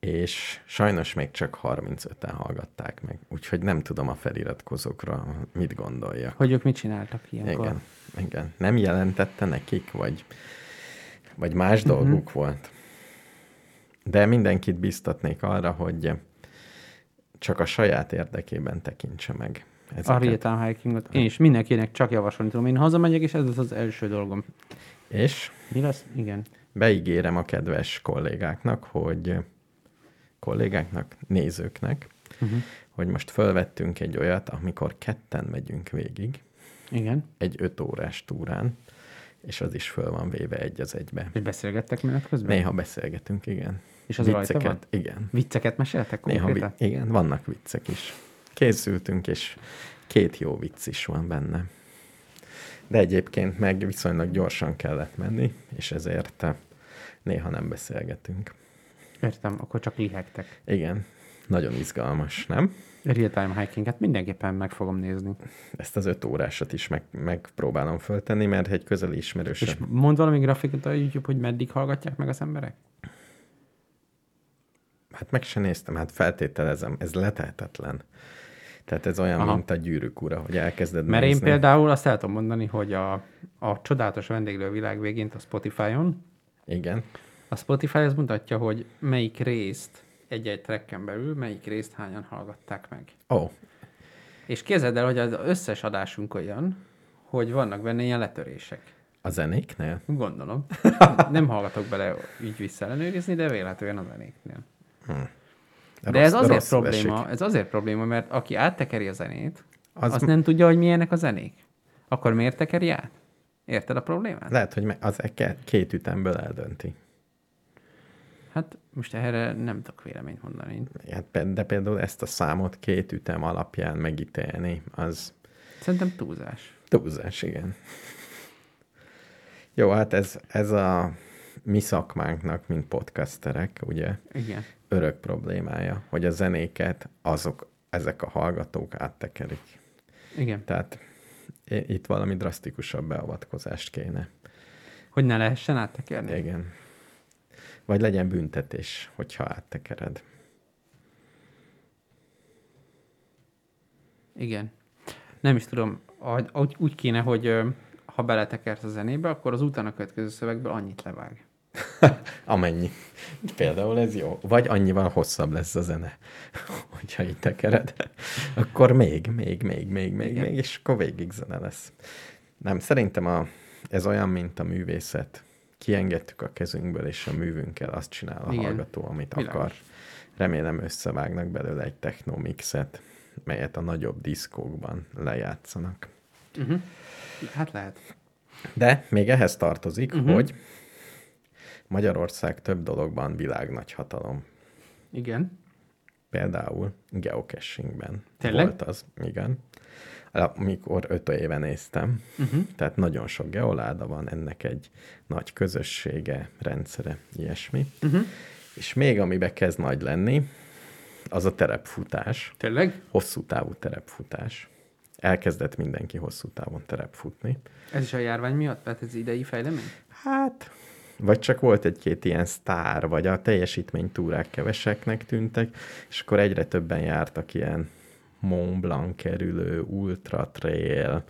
És sajnos még csak 35-en hallgatták meg, úgyhogy nem tudom a feliratkozókra mit gondoljak. Hogy ők mit csináltak ilyenkor. Igen, igen. Nem jelentette nekik, vagy más dolguk volt. De mindenkit biztatnék arra, hogy csak a saját érdekében tekintse meg. Ezeket. A Real Time Hikingot. Én is mindenkinek csak javasolni tudom. Én hazamegyek, és ez az első dolgom. És? Mi lesz? Igen. Beígérem a kedves kollégáknak, nézőknek, hogy most fölvettünk egy olyat, amikor ketten megyünk végig. Igen. Egy 5 órás túrán, és az is föl van véve egy az egybe. És beszélgettek menet közben? Néha beszélgetünk, igen. És az vicceket, rajta van? Igen. Vicceket meséltek konkrétan? Igen, vannak viccek is. Készültünk, és 2 jó vicc is van benne. De egyébként meg viszonylag gyorsan kellett menni, és ezért néha nem beszélgetünk. Értem, akkor csak lihegtek. Igen, nagyon izgalmas, nem? Real Time Hikinget mindenképpen meg fogom nézni. Ezt az 5 órásat is megpróbálom föltenni, mert egy közeli ismerősöm. És mond valami grafikát a YouTube, hogy meddig hallgatják meg az emberek? hát meg se néztem, hát feltételezem, ez letehetetlen. Tehát ez olyan, mint a Gyűrűk ura, hogy elkezded mert nézni. Mert én például azt el tudom mondani, hogy a csodálatos vendéglő világ végén a Spotify-on. Igen. A Spotify az mutatja, hogy melyik részt egy-egy tracken belül, melyik részt hányan hallgatták meg. Ó. Oh. És képzeld el, hogy az összes adásunk olyan, hogy vannak benne ilyen letörések. A zenéknél? Gondolom. Nem hallgatok bele így visszaellenőrizni, de véletlenül a zenéknél. De ez azért probléma, mert aki áttekeri a zenét, az nem tudja, hogy milyenek a zenék. Akkor miért tekeri át? Érted a problémát? Lehet, hogy az két ütemből eldönti. Hát most erre nem tudok véleményt mondani. Hát, de például ezt a számot két ütem alapján megítélni, az... Szerintem túlzás. Túlzás, igen. Jó, hát ez a mi szakmánknak, mint podcasterek, ugye? Igen. Örök problémája, hogy a zenéket ezek a hallgatók áttekerik. Igen. Tehát itt valami drasztikusabb beavatkozást kéne. Hogy ne lehessen áttekerni. Igen. Vagy legyen büntetés, hogyha áttekered. Igen. Nem is tudom, úgy kéne, hogy ha beletekersz a zenébe, akkor az utána következő szövegből annyit levág. Amennyi. Például ez jó. Vagy annyival hosszabb lesz a zene, hogyha így tekered. Akkor még, és akkor végig zene lesz. Nem, szerintem ez olyan, mint a művészet. Kiengedtük a kezünkből, és a művünkkel azt csinál a hallgató, amit akar. Remélem összevágnak belőle egy technomixet, melyet a nagyobb diszkókban lejátszanak. Uh-huh. Hát lehet. De még ehhez tartozik, hogy Magyarország több dologban világnagyhatalom. Igen. Például geocachingben. Tényleg? Volt az, igen. Amikor 5 éve néztem, tehát nagyon sok geoláda van, ennek egy nagy közössége, rendszere, ilyesmi. És még amibe kezd nagy lenni, az a terepfutás. Tényleg? Hosszú távú terepfutás. Elkezdett mindenki hosszú távon terepfutni. Ez is a járvány miatt? Tehát ez idei fejlemény? Hát... Vagy csak volt egy-két ilyen sztár, vagy a teljesítménytúrák keveseknek tűntek, és akkor egyre többen jártak ilyen Mont Blanc kerülő, ultra trail,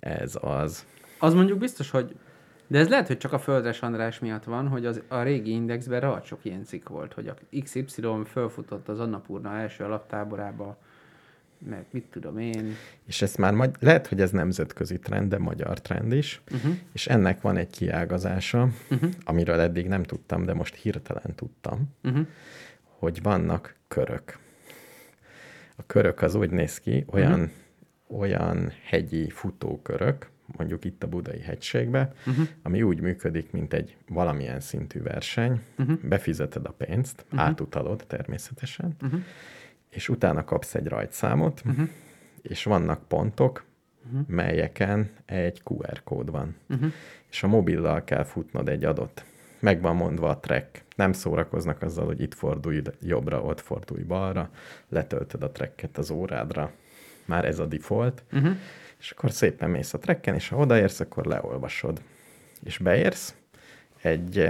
ez az. Az mondjuk biztos, hogy... De ez lehet, hogy csak a Földres András miatt van, hogy a régi Indexben rohadt sok ilyen cikk volt, hogy a XY fölfutott az Annapurna első alaptáborába, meg mit tudom én. És ez már lehet, hogy ez nemzetközi trend, de magyar trend is, és ennek van egy kiágazása, amiről eddig nem tudtam, de most hirtelen tudtam, hogy vannak körök. A körök az úgy néz ki, olyan hegyi futókörök, mondjuk itt a Budai hegységbe, ami úgy működik, mint egy valamilyen szintű verseny, befizeted a pénzt, átutalod természetesen, és utána kapsz egy rajtszámot, és vannak pontok, melyeken egy QR kód van. És a mobillal kell futnod egy adott. Meg van mondva a track. Nem szórakoznak azzal, hogy itt fordulj jobbra, ott fordulj balra, letöltöd a tracket az órádra. Már ez a default. És akkor szépen mész a tracken, és ha odaérsz, akkor leolvasod. És beérsz egy...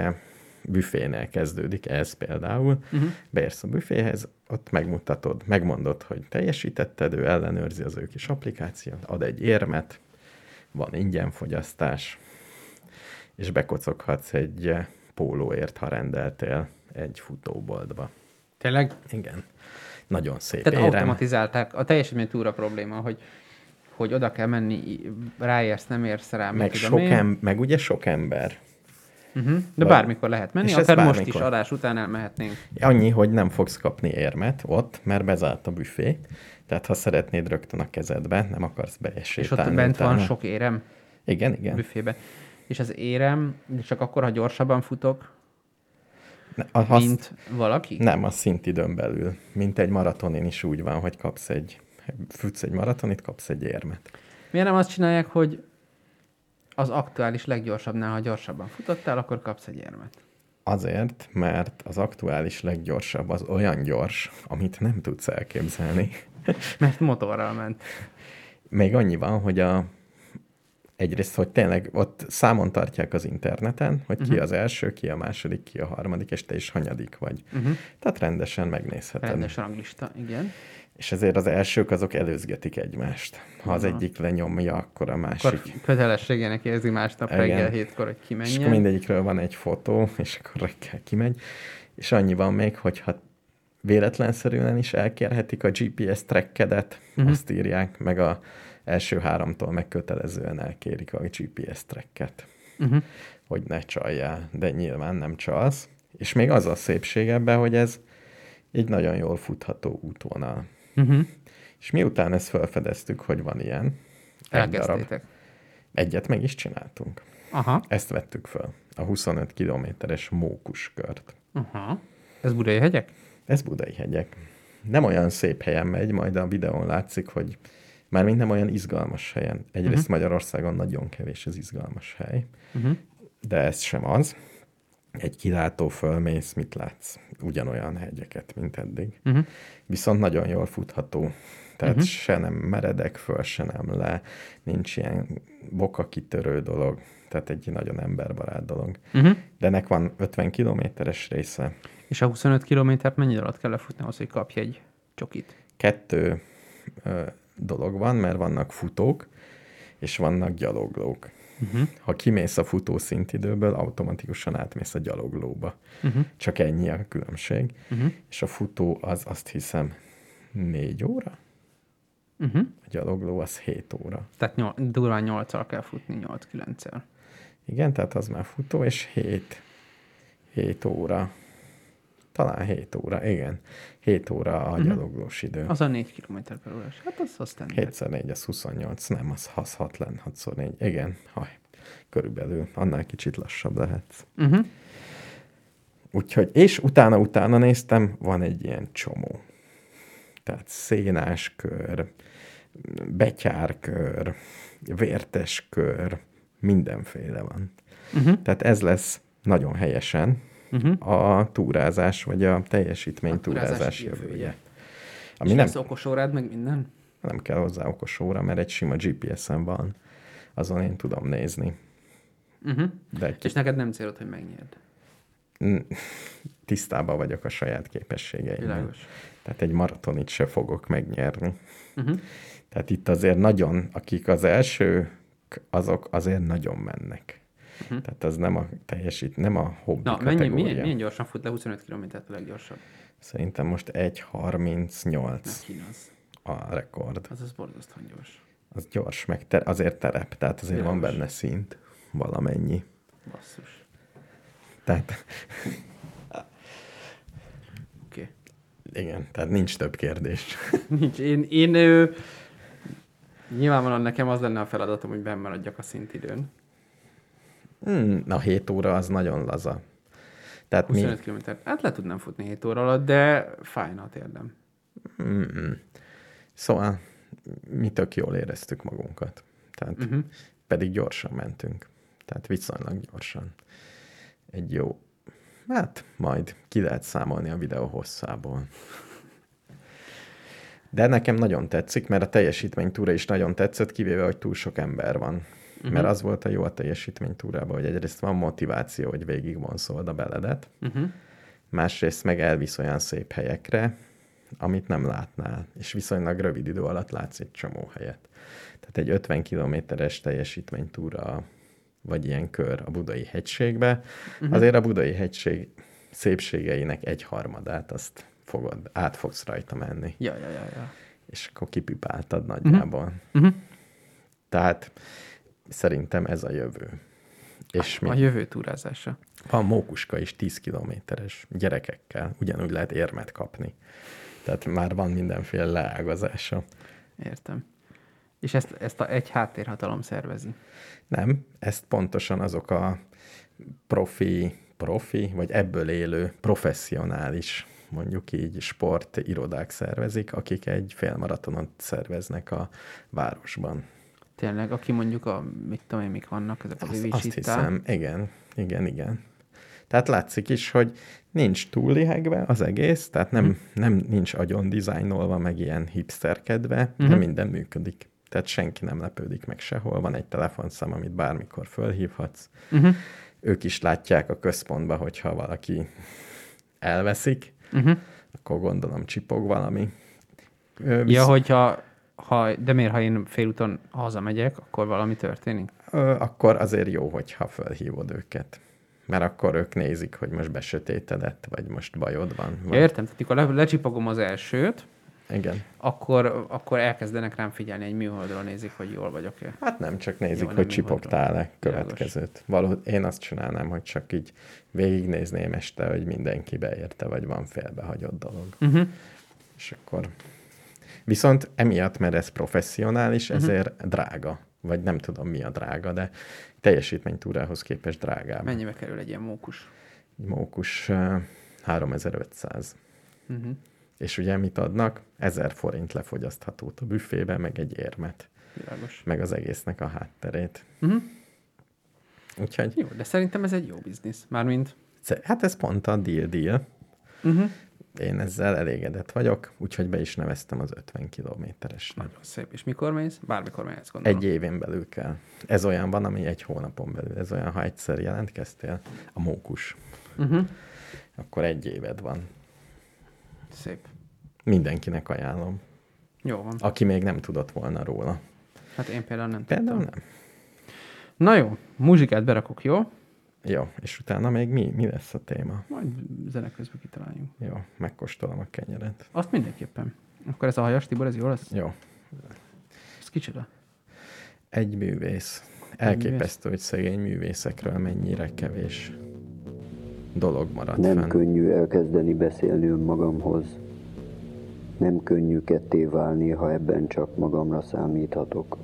büfénél kezdődik, ez például, beérsz a büféhez, ott megmutatod, megmondod, hogy teljesítetted, ő ellenőrzi az ő kis applikációt, ad egy érmet, van ingyenfogyasztás, és bekocoghatsz egy pólóért, ha rendeltél egy futóboltba. Tényleg? Igen. Nagyon szép. Tehát automatizálták. A teljesítménytúra probléma, hogy oda kell menni, ráérsz, nem érsz rá. Meg ugye sok ember. De bármikor lehet menni, akár most is adás után elmehetnénk. Annyi, hogy nem fogsz kapni érmet ott, mert bezárt a büfé, tehát ha szeretnéd rögtön a kezedbe, nem akarsz besétálni. És ott bent utána. Van sok érem. Igen. Büfébe. És az érem csak akkor, ha gyorsabban futok, mint valaki? Nem, a szintidőn belül. Mint egy maratonin is úgy van, hogy futsz egy maratonit, kapsz egy érmet. Miért nem azt csinálják, hogy az aktuális leggyorsabbnál, ha gyorsabban futottál, akkor kapsz egy érmet. Azért, mert az aktuális leggyorsabb az olyan gyors, amit nem tudsz elképzelni. Mert motorral ment. Még annyi van, hogy egyrészt, hogy tényleg ott számon tartják az interneten, hogy ki az első, ki a második, ki a harmadik, és te is hanyadik vagy. Tehát rendesen megnézheted. Rendes ranglista, igen. És ezért az elsők azok előzgetik egymást. Ha az egyik lenyomja, akkor a másik. Akkor kötelességének érzi másnap reggel 7-kor, hogy kimenjen. És akkor mindegyikről van egy fotó, és akkor reggel kimegy. És annyi van még, hogyha véletlenszerűen is elkérhetik a GPS trackedet, azt írják, meg a első 3-tól megkötelezően elkérik a GPS tracket, hogy ne csaljál, de nyilván nem csalsz. És még az a szépség ebben, hogy ez egy nagyon jól futható útvonal. És miután ezt felfedeztük, hogy van ilyen, egyet meg is csináltunk. Ezt vettük fel, a 25 kilométeres mókuskört. Ez Budai hegyek? Ez Budai hegyek. Nem olyan szép helyen megy, majd a videón látszik, hogy mármint nem olyan izgalmas helyen. Egyrészt Magyarországon nagyon kevés az izgalmas hely, de ez sem az. Egy kilátó fölmész, mit látsz? Ugyanolyan hegyeket, mint eddig. Viszont nagyon jól futható. Tehát se nem meredek föl, se nem le. Nincs ilyen bokakitörő dolog. Tehát egy nagyon emberbarát dolog. De ennek van 50 kilométeres része. És a 25 kilométert mennyi alatt kell lefutni ahhoz, hogy kapj egy csokit? 2 dolog van, mert vannak futók, és vannak gyaloglók. Ha kimész a futó szintidőből, automatikusan átmész a gyaloglóba. Csak ennyi a különbség. És a futó az azt hiszem 4 óra? A gyalogló az 7 óra. Tehát durván 8-al kell futni, 8-9-el. Igen, tehát az már futó, és 7 óra. Talán 7 óra, igen. 7 óra a gyaloglós idő. Az a 4 kilométer per órás. Hát az aztán... 7x4, az 28, nem, az 6 lenne, 6x4. Igen, körülbelül. Annál kicsit lassabb lehetsz. Úgyhogy, és utána néztem, van egy ilyen csomó. Tehát szénás kör, betyárkör, vértes kör, mindenféle van. Tehát ez lesz nagyon helyesen a túrázás, vagy a teljesítménytúrázás jövője. Ami és nem... lesz okos órád, meg minden? Nem kell hozzá okos óra, mert egy sima GPS-en van. Azon én tudom nézni. De és neked nem célod, hogy megnyerd? Tisztában vagyok a saját képességeimmel. Tehát egy maratonit se fogok megnyerni. Tehát itt azért nagyon, akik az elsők, azok azért nagyon mennek. Tehát az nem a teljesít, nem a hobbi kategória. Milyen gyorsan fut le 25 kilométert a leggyorsabb? Szerintem most 1.38 a rekord. Az borzasztóan gyors. Az gyors, meg azért terep, tehát azért van benne szint valamennyi. Basszus. Tehát... Oké. Igen, tehát nincs több kérdés. Nincs. Én nyilvánvalóan nekem az lenne a feladatom, hogy bennmaradjak a szintidőn. Na, 7 óra az nagyon laza. Tehát 25 km. Hát le tudnám futni 7 óra alatt, de fájna a térdem. Szóval mi tök jól éreztük magunkat. Tehát pedig gyorsan mentünk. Tehát viszonylag gyorsan. Egy jó... Hát majd ki lehet számolni a videó hosszából. De nekem nagyon tetszik, mert a teljesítménytúra is nagyon tetszett, kivéve, hogy túl sok ember van. Mert az volt a jó a teljesítménytúrában, hogy egyrészt van motiváció, hogy végigvonszold a beledet, másrészt meg elvisz olyan szép helyekre, amit nem látnál, és viszonylag rövid idő alatt látsz egy csomó helyet. Tehát egy 50 kilométeres teljesítménytúra, vagy ilyen kör a Budai hegységbe, azért a Budai hegység szépségeinek 1/3-át azt fogod, át fogsz rajta menni. Ja. És akkor kipipáltad nagyjából. Tehát szerintem ez a jövő. És a jövő túrázása. Van mókuska is 10 kilométeres gyerekekkel. Ugyanúgy lehet érmet kapni. Tehát már van mindenféle leágazása. Értem. És ezt egy háttérhatalom szervezi? Nem, ezt pontosan azok a profi vagy ebből élő professzionális, mondjuk így sportirodák szervezik, akik egy félmaratonot szerveznek a városban. Tényleg, aki mondjuk a, mit tudom én, mik vannak, ezek a vivisítták. Azt hiszem, igen. Tehát látszik is, hogy nincs túl lihegve az egész, tehát nem nincs agyon dizájnolva, meg ilyen hipsterkedve, de minden működik. Tehát senki nem lepődik meg sehol. Van egy telefonszám, amit bármikor fölhívhatsz. Uh-huh. Ők is látják a központba, hogyha valaki elveszik, uh-huh. akkor gondolom csipog valami. Ja, hogyha... de miért, ha én félúton hazamegyek, akkor valami történik? Akkor azért jó, hogyha fölhívod őket. Mert akkor ők nézik, hogy most besötétedett, vagy most bajod van. Ja, értem, tehát mikor lecsipagom az elsőt, igen. Akkor elkezdenek rám figyelni, egy műholdról nézik, hogy jól vagyok-e. Hát nem csak nézik, jól, hogy csipogtál-e következőt. Valahogy én azt csinálnám, hogy csak így végignézném este, hogy mindenki beérte, vagy van félbehagyott dolog. Uh-huh. És akkor... Viszont emiatt, mert ez professzionális, ezért drága. Vagy nem tudom, mi a drága, de teljesítménytúrához képest drágább. Mennyibe kerül egy ilyen mókus? Mókus 3500. Uh-huh. És ugye mit adnak? 1000 forint lefogyaszthatót a büfébe, meg egy érmet. Világos. Meg az egésznek a hátterét. Uh-huh. Úgyhogy... Jó, de szerintem ez egy jó biznisz. Mármint... Hát ez pont a deal. Uh-huh. Én ezzel elégedett vagyok, úgyhogy be is neveztem az 50 kilométeres. Nagyon szép. És mikor mész? Bármikor mész, gondolom. Egy évén belül kell. Ez olyan van, ami egy hónapon belül. Ez olyan, ha egyszer jelentkeztél, a mókus. Uh-huh. Akkor egy éved van. Szép. Mindenkinek ajánlom. Jó van. Aki még nem tudott volna róla. Hát én például nem tudtam. Például nem. Na jó, muzsikát berakok, jó? Jó, és utána még mi lesz a téma? Majd zenek közben kitaláljuk. Jó, megkóstolom a kenyeret. Azt mindenképpen. Akkor ez a Hajas Tibor, ez jó lesz? Jó. Ez kicsoda? Egy művész. Elképesztő, hogy szegény művészekről mennyire kevés dolog maradt fenn. Nem könnyű elkezdeni beszélni önmagamhoz. Nem könnyű ketté válni, ha ebben csak magamra számíthatok.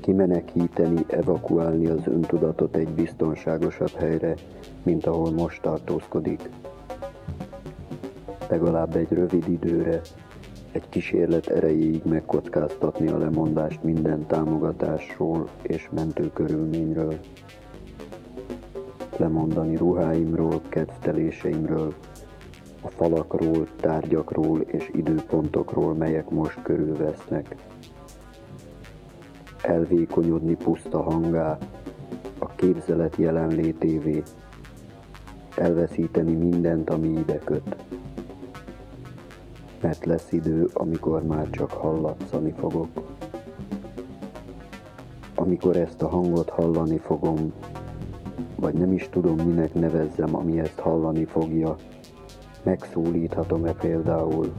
Kimenekíteni, evakuálni az öntudatot egy biztonságosabb helyre, mint ahol most tartózkodik. Legalább egy rövid időre, egy kísérlet erejéig megkockáztatni a lemondást minden támogatásról és mentőkörülményről. Lemondani ruháimról, kedvteléseimről, a falakról, tárgyakról és időpontokról, melyek most körülvesznek. Elvékonyodni puszta hanggá, a képzelet jelenlétévé, elveszíteni mindent, ami ide köt. Mert lesz idő, amikor már csak hallatszani fogok. Amikor ezt a hangot hallani fogom, vagy nem is tudom, minek nevezzem, ami ezt hallani fogja, megszólíthatom-e például?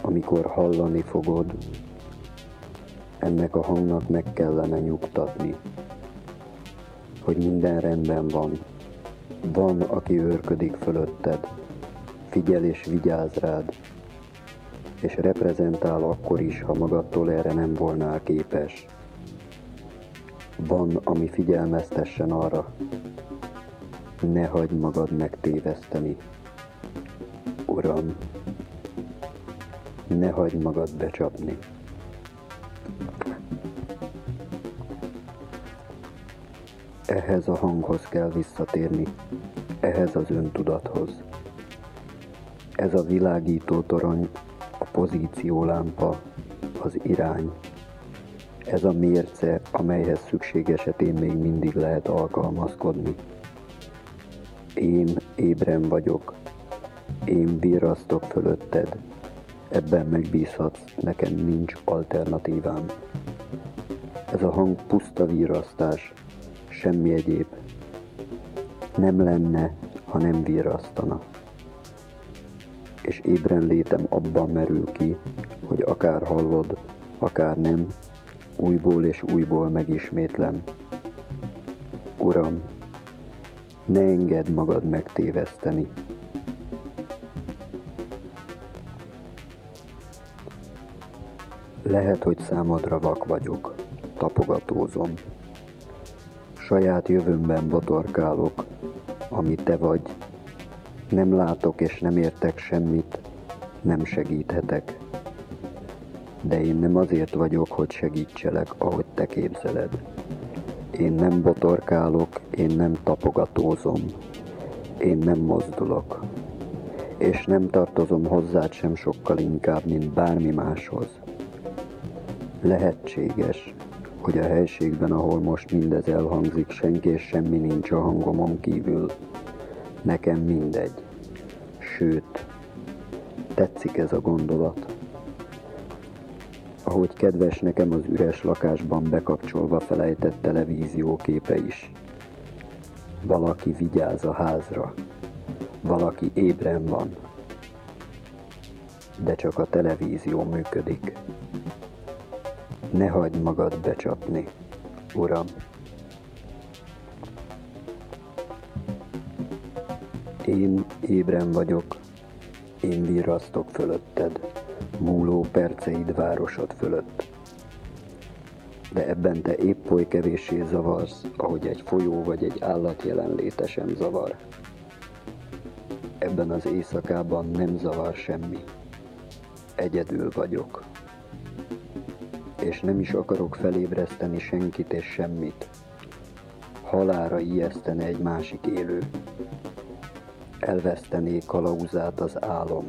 Amikor hallani fogod, ennek a hangnak meg kellene nyugtatni, hogy minden rendben van. Van, aki őrködik fölötted, figyel és vigyáz rád, és reprezentál akkor is, ha magadtól erre nem volnál képes. Van, ami figyelmeztessen arra, ne hagyd magad megtéveszteni. Uram, ne hagyd magad becsapni. Ehhez a hanghoz kell visszatérni, ehhez az öntudathoz. Ez a világító torony, a pozíciólámpa, az irány. Ez a mérce, amelyhez szükség esetén még mindig lehet alkalmazkodni. Én ébren vagyok, én virrasztok fölötted, ebben megbízhatsz, nekem nincs alternatívám. Ez a hang puszta virrasztás, semmi egyéb. Nem lenne, ha nem virrasztana. És ébren létem abban merül ki, hogy akár hallod, akár nem, újból és újból megismétlem. Uram, ne engedd magad megtéveszteni. Lehet, hogy számodra vak vagyok, tapogatózom. Saját jövőmben botorkálok, ami te vagy. Nem látok és nem értek semmit, nem segíthetek. De én nem azért vagyok, hogy segítselek, ahogy te képzeled. Én nem botorkálok, én nem tapogatózom, én nem mozdulok. És nem tartozom hozzád sem sokkal inkább, mint bármi máshoz. Lehetséges, hogy a helységben, ahol most mindez elhangzik, senki és semmi nincs a hangomon kívül. Nekem mindegy. Sőt, tetszik ez a gondolat. Ahogy kedves nekem az üres lakásban bekapcsolva felejtett televízió képe is. Valaki vigyáz a házra. Valaki ébren van. De csak a televízió működik. Ne hagyd magad becsapni, uram. Én ébren vagyok, én virrasztok fölötted, múló perceid városod fölött. De ebben te épp oly kevéssé zavarsz, ahogy egy folyó vagy egy állat jelenléte sem zavar. Ebben az éjszakában nem zavar semmi. Egyedül vagyok. És nem is akarok felébreszteni senkit és semmit. Halálra ijesztene egy másik élő. Elvesztené kalauzát az álom.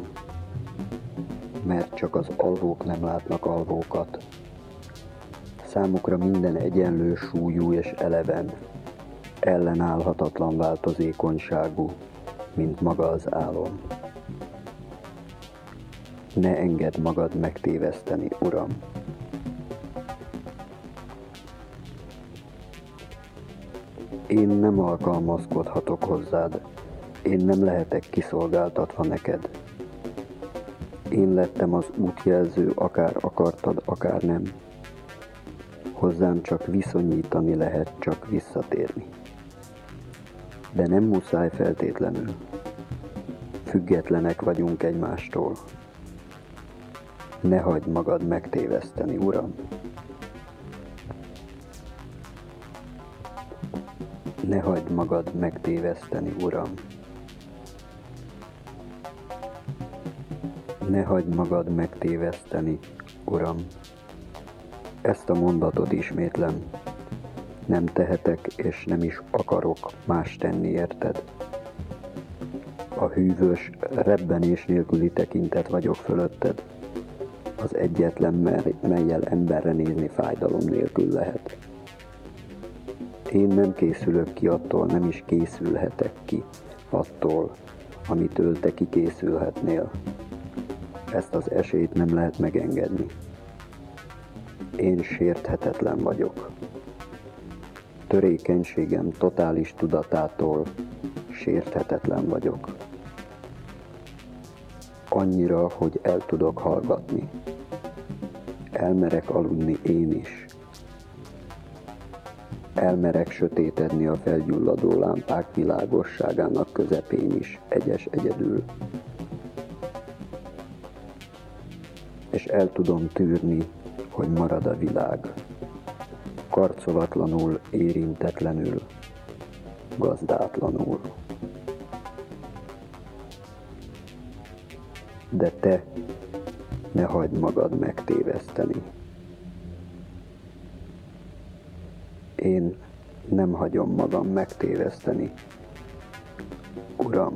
Mert csak az alvók nem látnak alvókat. Számukra minden egyenlő súlyú és eleven, ellenállhatatlan változékonyságú, mint maga az álom. Ne engedd magad megtéveszteni, uram! Én nem alkalmazkodhatok hozzád, én nem lehetek kiszolgáltatva neked. Én lettem az útjelző, akár akartad, akár nem. Hozzám csak viszonyítani lehet, csak visszatérni. De nem muszáj feltétlenül. Függetlenek vagyunk egymástól. Ne hagyd magad megtéveszteni, uram! Ne hagyd magad megtéveszteni, uram! Ne hagyd magad megtéveszteni, uram! Ezt a mondatot ismétlem. Nem tehetek és nem is akarok más tenni, érted? A hűvös, rebbenés nélküli tekintet vagyok fölötted. Az egyetlen, mellyel emberre nézni fájdalom nélkül lehet. Én nem készülök ki attól, nem is készülhetek ki attól, amitől te kikészülhetnél. Ezt az esélyt nem lehet megengedni. Én sérthetetlen vagyok. Törékenységem totális tudatától sérthetetlen vagyok. Annyira, hogy el tudok hallgatni. Elmerek aludni én is. Elmerek sötétedni a felgyulladó lámpák világosságának közepén is, egyes-egyedül. És el tudom tűrni, hogy marad a világ. Karcolatlanul, érintetlenül, gazdátlanul. De te ne hagyd magad megtéveszteni. Én nem hagyom magam megtéveszteni, uram.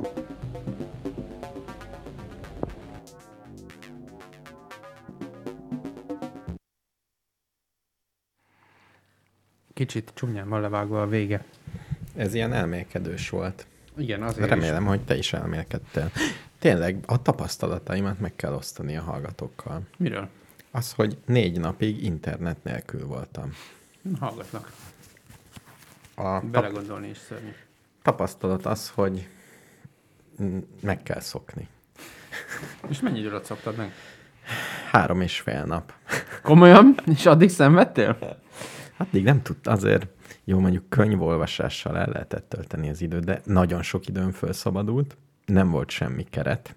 Kicsit csúnyán van levágva a vége. Ez ilyen elmélkedős volt. Igen, azért remélem, is. Hogy te is elmélkedtél. Tényleg a tapasztalataimat meg kell osztani a hallgatókkal. Miről? Az, hogy 4 napig internet nélkül voltam. Hallgatnak. Belegondolni is szörnyű. Tapasztalat az, hogy meg kell szokni. És mennyi időt szoktad meg? 3,5 nap. Komolyan? És addig szenvedtél? Addig nem tudtam, azért jó, mondjuk könyvolvasással el lehetett tölteni az időt, de nagyon sok időm felszabadult, nem volt semmi keret,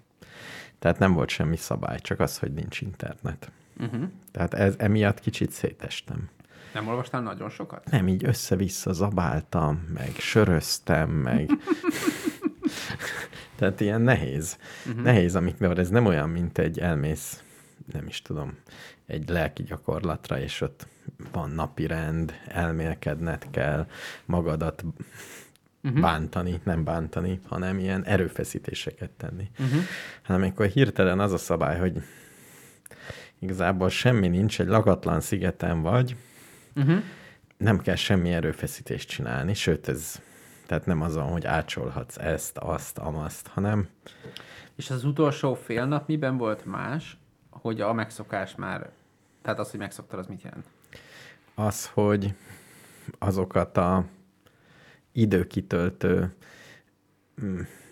tehát nem volt semmi szabály, csak az, hogy nincs internet. Uh-huh. Tehát emiatt kicsit szétestem. Nem olvastál nagyon sokat? Nem, így össze-vissza zabáltam, meg söröztem, meg... Tehát ilyen nehéz. Uh-huh. Nehéz, amikor ez nem olyan, mint egy elmész, nem is tudom, egy lelki gyakorlatra, és ott van napi rend, elmélkedned kell, magadat bántani, nem bántani, hanem ilyen erőfeszítéseket tenni. Hanem amikor hirtelen az a szabály, hogy igazából semmi nincs, egy lakatlan szigeten vagy, nem kell semmi erőfeszítést csinálni, sőt ez, tehát nem azon, hogy ácsolhatsz ezt, azt, amazt, hanem... És az utolsó fél nap miben volt más, hogy a megszokás már, tehát az, hogy megszoktad, az mit jelent? Az, hogy azokat a időkitöltő,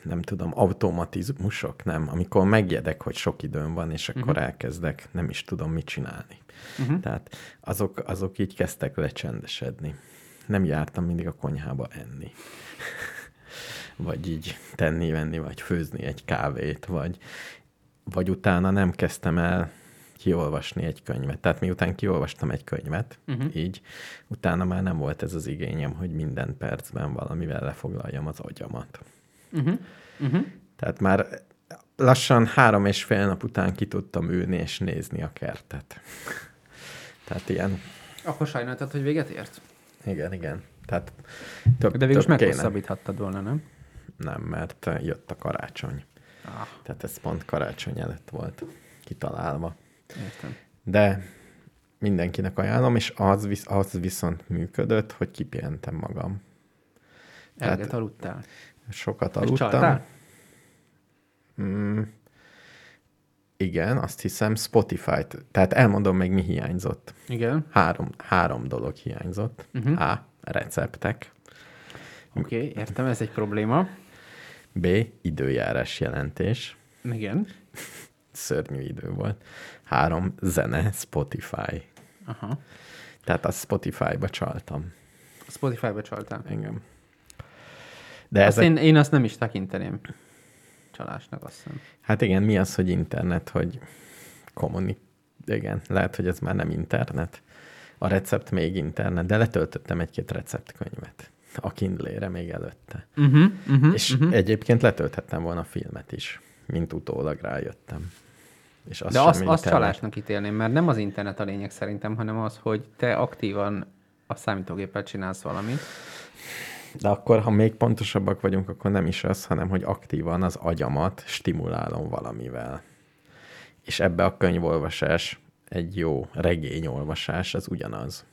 nem tudom, automatizmusok, nem? Amikor megjedek, hogy sok időm van, és akkor elkezdek, nem is tudom mit csinálni. Tehát azok így kezdtek lecsendesedni. Nem jártam mindig a konyhába enni. Vagy így tenni, venni, vagy főzni egy kávét, vagy utána nem kezdtem el kiolvasni egy könyvet. Tehát miután kiolvastam egy könyvet, így, utána már nem volt ez az igényem, hogy minden percben valamivel lefoglaljam az agyamat. Tehát már lassan 3,5 nap után ki tudtam ülni és nézni a kertet. Tehát ilyen... Akkor sajnáltad, hogy véget ért? Igen. Tehát de végül is meghosszabbíthattad volna, nem? Nem, mert jött a karácsony. Tehát ez pont karácsony előtt volt kitalálva. Értem. De mindenkinek ajánlom, és az viszont működött, hogy kipihentem magam. Eleget aludtál? Sokat aludtam. Igen, azt hiszem Spotify-t. Tehát elmondom még, mi hiányzott. Igen. Három dolog hiányzott. A. Receptek. Oké, értem, ez egy probléma. B. Időjárás jelentés. Igen. Szörnyű idő volt. 3. Zene, Spotify. Aha. Tehát a Spotify-ba csaltam. Engem. De azt én azt nem is tekinteném csalásnak, azt hiszem. Hát igen, mi az, hogy internet, hogy igen, lehet, hogy ez már nem internet. A recept még internet, de letöltöttem egy-két receptkönyvet a Kindle-re még előtte. És egyébként letölthettem volna a filmet is, mint utólag rájöttem. És az de azt csalásnak ítélném, mert nem az internet a lényeg szerintem, hanem az, hogy te aktívan a számítógéppel csinálsz valamit. De akkor, ha még pontosabbak vagyunk, akkor nem is az, hanem hogy aktívan az agyamat stimulálom valamivel. És ebbe a könyvolvasás, egy jó regényolvasás, az ugyanaz.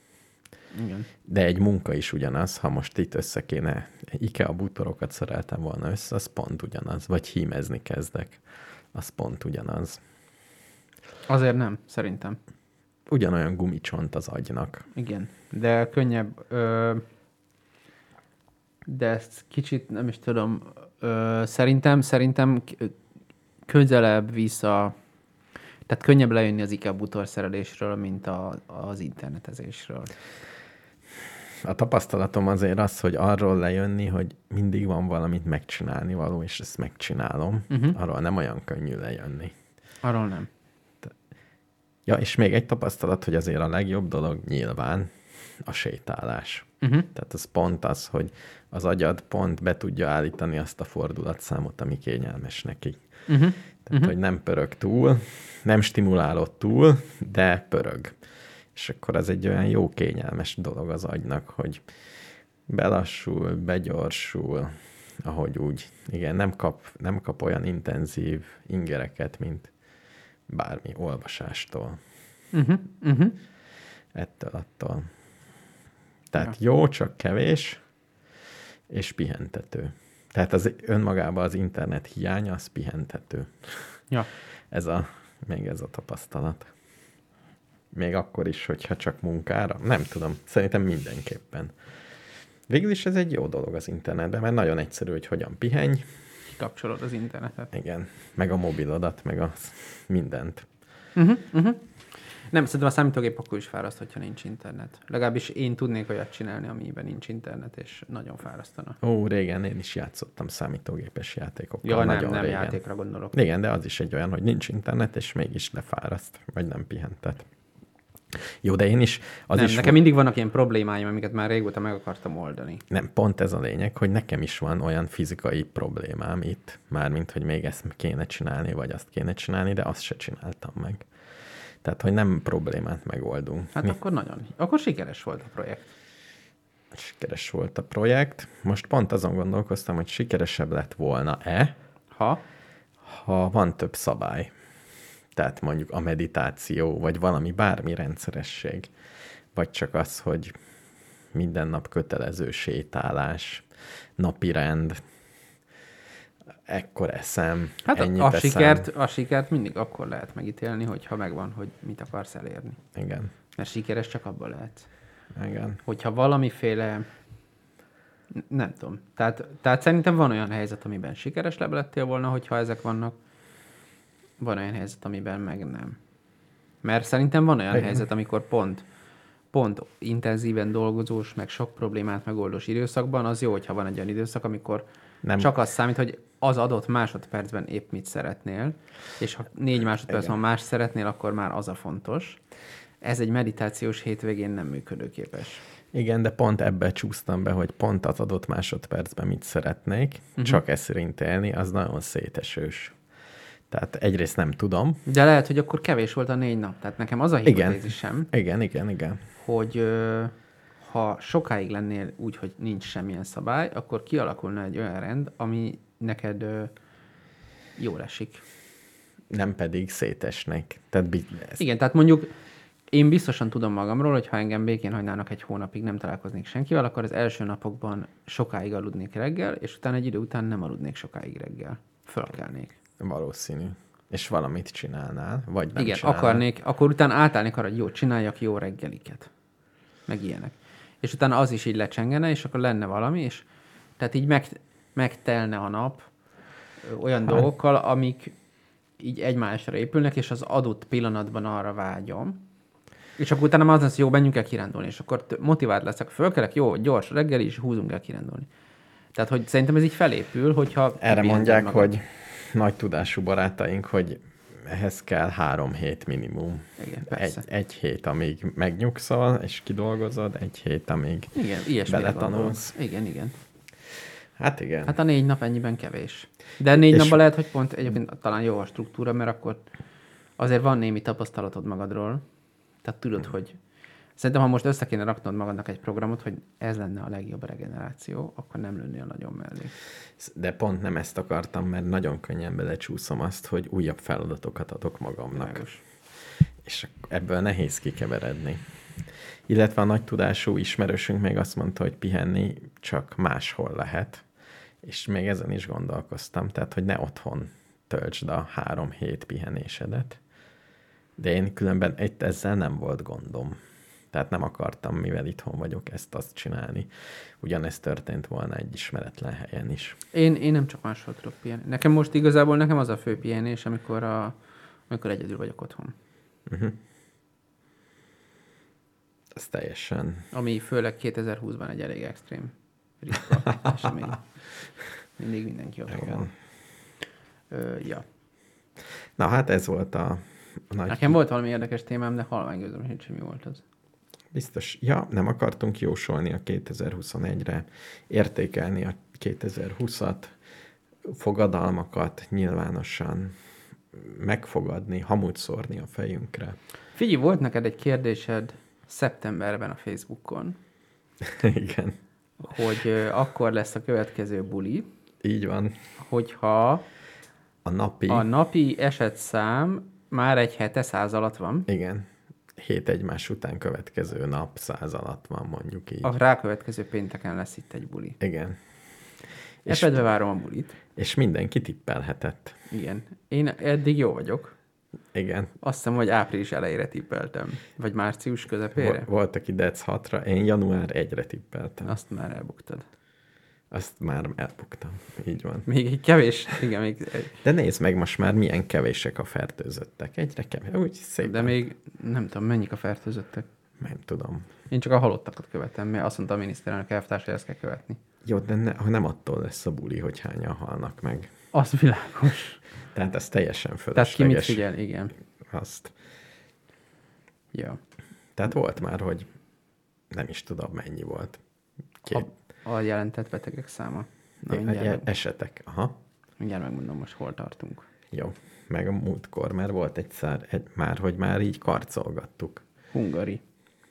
Igen. De egy munka is ugyanaz, ha most itt össze kéne, IKEA bútorokat szereltem volna össze, az pont ugyanaz. Vagy hímezni kezdek, az pont ugyanaz. Azért nem, szerintem. Ugyanolyan gumicsont az agynak. Igen, de könnyebb... De ezt kicsit, nem is tudom, szerintem közelebb vissza, tehát könnyebb lejönni az IKEA bútorszerelésről, mint az internetezésről. A tapasztalatom azért az, hogy arról lejönni, hogy mindig van valamit megcsinálni való, és ezt megcsinálom, arról nem olyan könnyű lejönni. Arról nem. Ja, és még egy tapasztalat, hogy azért a legjobb dolog nyilván a sétálás. Tehát az pont az, hogy az agyad pont be tudja állítani azt a fordulatszámot, ami kényelmes neki. Tehát, hogy nem pörög túl, nem stimulálod túl, de pörög. És akkor az egy olyan jó kényelmes dolog az agynak, hogy belassul, begyorsul, ahogy úgy. Igen, nem kap olyan intenzív ingereket, mint bármi olvasástól. Ettől, attól. Tehát jó, csak kevés, és pihentető. Tehát az önmagában az internet hiánya, az pihentető. Ja. Még ez a tapasztalat. Még akkor is, hogyha csak munkára. Nem tudom, szerintem mindenképpen. Végül is ez egy jó dolog az internetben, mert nagyon egyszerű, hogy hogyan pihenj. Kikapcsolod az internetet. Igen, meg a mobilodat, meg a mindent. Nem, szerintem a számítógép akkor is fáraszt, hogyha nincs internet. Legalábbis én tudnék olyat csinálni, amiben nincs internet, és nagyon fárasztana. Ó, régen én is játszottam számítógépes játékokkal. Ja, nem régen. Játékra gondolok. Igen, de az is egy olyan, hogy nincs internet, és mégis lefáraszt, vagy nem pihentet. Jó, de én is... nekem mindig vannak ilyen problémáim, amiket már régóta meg akartam oldani. Nem, pont ez a lényeg, hogy nekem is van olyan fizikai problémám itt, mármint, hogy még ezt kéne csinálni, vagy azt kéne csinálni, de azt se csináltam meg. Tehát, hogy nem problémát megoldunk. Hát akkor nagyon. Akkor sikeres volt a projekt. Most pont azon gondolkoztam, hogy sikeresebb lett volna-e, ha van több szabály. Tehát mondjuk a meditáció, vagy valami, bármi rendszeresség. Vagy csak az, hogy minden nap kötelező sétálás, napirend, ekkor eszem, hát ennyit a eszem. A sikert mindig akkor lehet megítélni, hogyha megvan, hogy mit akarsz elérni. Igen. Mert sikeres csak abban lehet. Igen. Hogyha valamiféle... Nem tudom. Tehát szerintem van olyan helyzet, amiben sikeres lettél volna, hogyha ezek vannak. Van olyan helyzet, amiben meg nem. Mert szerintem van olyan helyzet, amikor pont intenzíven dolgozós, meg sok problémát megoldós időszakban, az jó, hogyha van egy olyan időszak, amikor nem. Csak az számít, hogy az adott másodpercben épp mit szeretnél, és ha 4 másodpercben más szeretnél, akkor már az a fontos. Ez egy meditációs hétvégén nem működőképes. Igen, de pont ebbe csúsztam be, hogy pont az adott másodpercben mit szeretnék, csak eszérint élni, az nagyon szétesős. Tehát egyrészt nem tudom. De lehet, hogy akkor kevés volt a 4 nap. Tehát nekem az a hipotézisem. Igen. Hogy ha sokáig lennél úgy, hogy nincs semmilyen szabály, akkor kialakulna egy olyan rend, ami neked jól esik. Nem pedig szétesnek. Igen, tehát mondjuk én biztosan tudom magamról, hogy ha engem békén hagynának egy hónapig, nem találkoznék senkivel, akkor az első napokban sokáig aludnék reggel, és utána egy idő után nem aludnék sokáig reggel. Fölkelnék. Valószínű. És valamit csinálnál, vagy nem. Igen, csinálnál. Akarnék, akkor utána átállnék arra, hogy jó, csináljak jó reggeliket. Meg ilyenek. És utána az is így lecsengene, és akkor lenne valami, és tehát így megtelne a nap olyan dolgokkal, amik így egymásra épülnek, és az adott pillanatban arra vágyom. És akkor utána az lesz, jó, menjünk el kirándulni, és akkor motivált leszek, fölkelek, jó, gyors reggel, és húzunk el kirándulni. Tehát, hogy szerintem ez így felépül, hogyha... Erre mondják, hogy nagy tudású barátaink, hogy ehhez kell 3 hét minimum. Igen, persze. Egy hét, amíg megnyugszol, és kidolgozod, egy hét, amíg beletanulsz. Igen. Hát igen. Hát a 4 nap ennyiben kevés. De 4 napban lehet, hogy pont egyébként talán jó a struktúra, mert akkor azért van némi tapasztalatod magadról. Tehát tudod, hogy szerintem, ha most össze kéne raknod magadnak egy programot, hogy ez lenne a legjobb regeneráció, akkor nem lőnél nagyon mellé. De pont nem ezt akartam, mert nagyon könnyen belecsúszom azt, hogy újabb feladatokat adok magamnak. Rágos. És ebből nehéz kikeveredni. Illetve a nagy tudású ismerősünk még azt mondta, hogy pihenni csak máshol lehet. És még ezen is gondolkoztam, tehát hogy ne otthon töltsd a 3 hét pihenésedet. De én különben ezzel nem volt gondom. Tehát nem akartam, mivel itthon vagyok, ezt-azt csinálni. Ugyanezt történt volna egy ismeretlen helyen is. Én nem csak máshol tudok pihenni. Nekem most igazából az a fő pihenés, amikor egyedül vagyok otthon. Ez teljesen... Ami főleg 2020-ban egy elég extrém ritka esemény. Mindig mindenki otthon van. Na hát ez volt a... Nekem volt valami érdekes témám, de halvány gőzöm sincs, mi volt az. Biztos. Ja, nem akartunk jósolni a 2021-re, értékelni a 2020-at, fogadalmakat nyilvánosan megfogadni, hamut szórni a fejünkre. Figyelj, volt neked egy kérdésed szeptemberben a Facebookon. Igen. Hogy akkor lesz a következő buli. Így van. Hogyha a napi esetszám már egy hete 100 alatt van. Igen. 7 egymás után következő nap 100 alatt van, mondjuk így. A rákövetkező pénteken lesz itt egy buli. Igen. Epedve várom a bulit. És mindenki tippelhetett. Igen. Én eddig jó vagyok. Igen. Azt hiszem, hogy április elejére tippeltem. Vagy március közepére. Volt, aki dec 6-ra, én január 1-re tippeltem. Azt már elbuktad. Azt már elbuktam. Így van. Még egy kevés. Igen, még... De nézd meg most már, milyen kevések a fertőzöttek. Egyre kevés. Úgy szépen. De még nem tudom, mennyik a fertőzöttek. Nem tudom. Én csak a halottakat követem, mert azt mondta a miniszterelnök elvtárs, hogy ezt kell követni. Jó, de nem attól lesz a buli, hogy hányan halnak meg. Az világos. Tehát ez teljesen fölösleges. Tehát ki mit figyel, igen. Azt. Ja. Tehát volt már, hogy nem is tudom, mennyi volt. A jelentett betegek száma. Esetek, aha. Mindjárt megmondom most, hol tartunk. Jó, meg a múltkor már volt hogy már így karcolgattuk. Hungari.